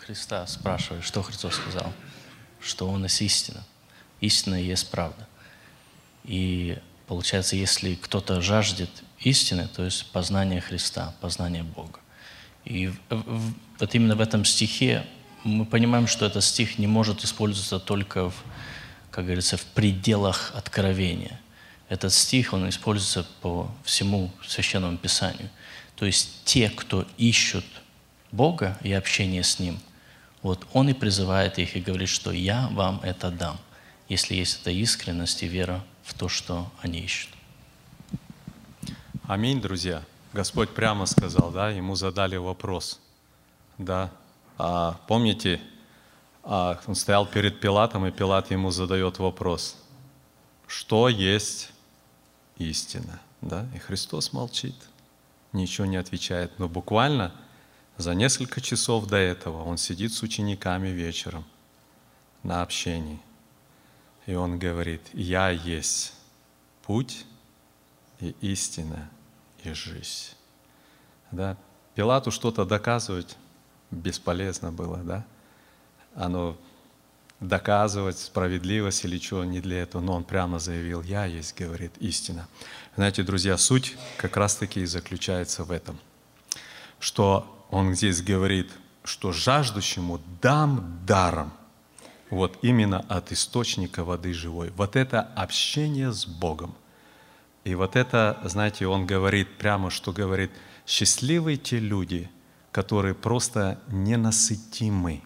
Христа спрашивает, что Христос сказал? Что Он есть истина. Истина есть правда. И получается, если кто-то жаждет истины, то есть познание Христа, познание Бога. И вот именно в этом стихе мы понимаем, что этот стих не может использоваться только, как говорится, в пределах откровения. Этот стих, он используется по всему Священному Писанию. То есть те, кто ищут Бога и общение с Ним, вот Он и призывает их и говорит, что «Я вам это дам», если есть эта искренность и вера в то, что они ищут. Аминь, друзья. Господь прямо сказал, да, Ему задали вопрос. Да, помните, Он стоял перед Пилатом, и Пилат Ему задает вопрос, что есть истина, да, и Христос молчит, ничего не отвечает, но буквально за несколько часов до этого Он сидит с учениками вечером на общении. И Он говорит, «Я есть путь и истина и жизнь». Да? Пилату что-то доказывать бесполезно было, да? Оно доказывать справедливость или что, не для этого. Но он прямо заявил, «Я есть, говорит, истина». Знаете, друзья, суть как раз-таки и заключается в этом, что Он здесь говорит, что жаждущему дам даром. Вот именно от источника воды живой. Вот это общение с Богом. И вот это, знаете, он говорит прямо, что говорит, счастливы те люди, которые просто ненасытимы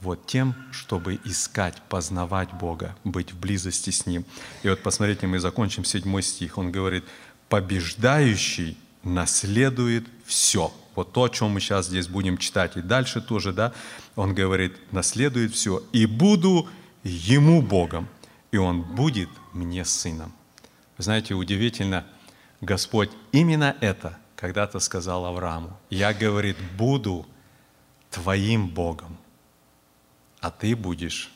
вот тем, чтобы искать, познавать Бога, быть в близости с Ним. И вот посмотрите, мы закончим 7 стих. Он говорит, побеждающий наследует все. Вот то, о чем мы сейчас здесь будем читать. И дальше тоже, да, он говорит, наследует все. И буду ему Богом, и он будет мне сыном. Вы знаете, удивительно, Господь именно это когда-то сказал Аврааму. Я, говорит, буду твоим Богом, а ты будешь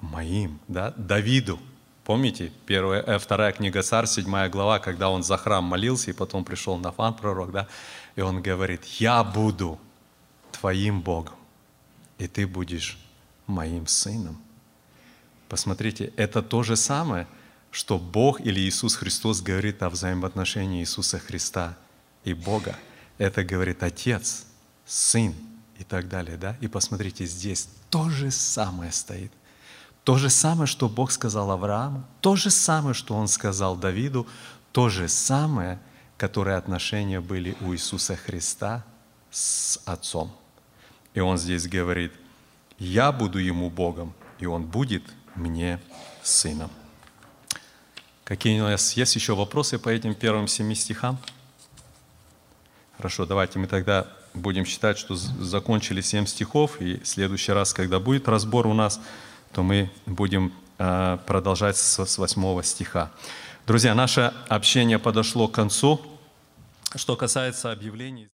моим, да, Давиду. Помните, 2 книга Царств, 7 глава, когда он за храм молился, и потом пришел Нафан, пророк, да, и он говорит, «Я буду твоим Богом, и ты будешь моим сыном». Посмотрите, это то же самое, что Бог или Иисус Христос говорит о взаимоотношении Иисуса Христа и Бога. Это говорит Отец, Сын и так далее, да. И посмотрите, здесь то же самое стоит. То же самое, что Бог сказал Аврааму, то же самое, что Он сказал Давиду, то же самое, которые отношения были у Иисуса Христа с Отцом. И Он здесь говорит, «Я буду Ему Богом, и Он будет мне Сыном». Какие у нас есть еще вопросы по этим первым 7 стихам? Хорошо, давайте мы тогда будем считать, что закончили 7 стихов, и в следующий раз, когда будет разбор у нас, то мы будем продолжать с 8 стиха. Друзья, наше общение подошло к концу. Что касается объявлений...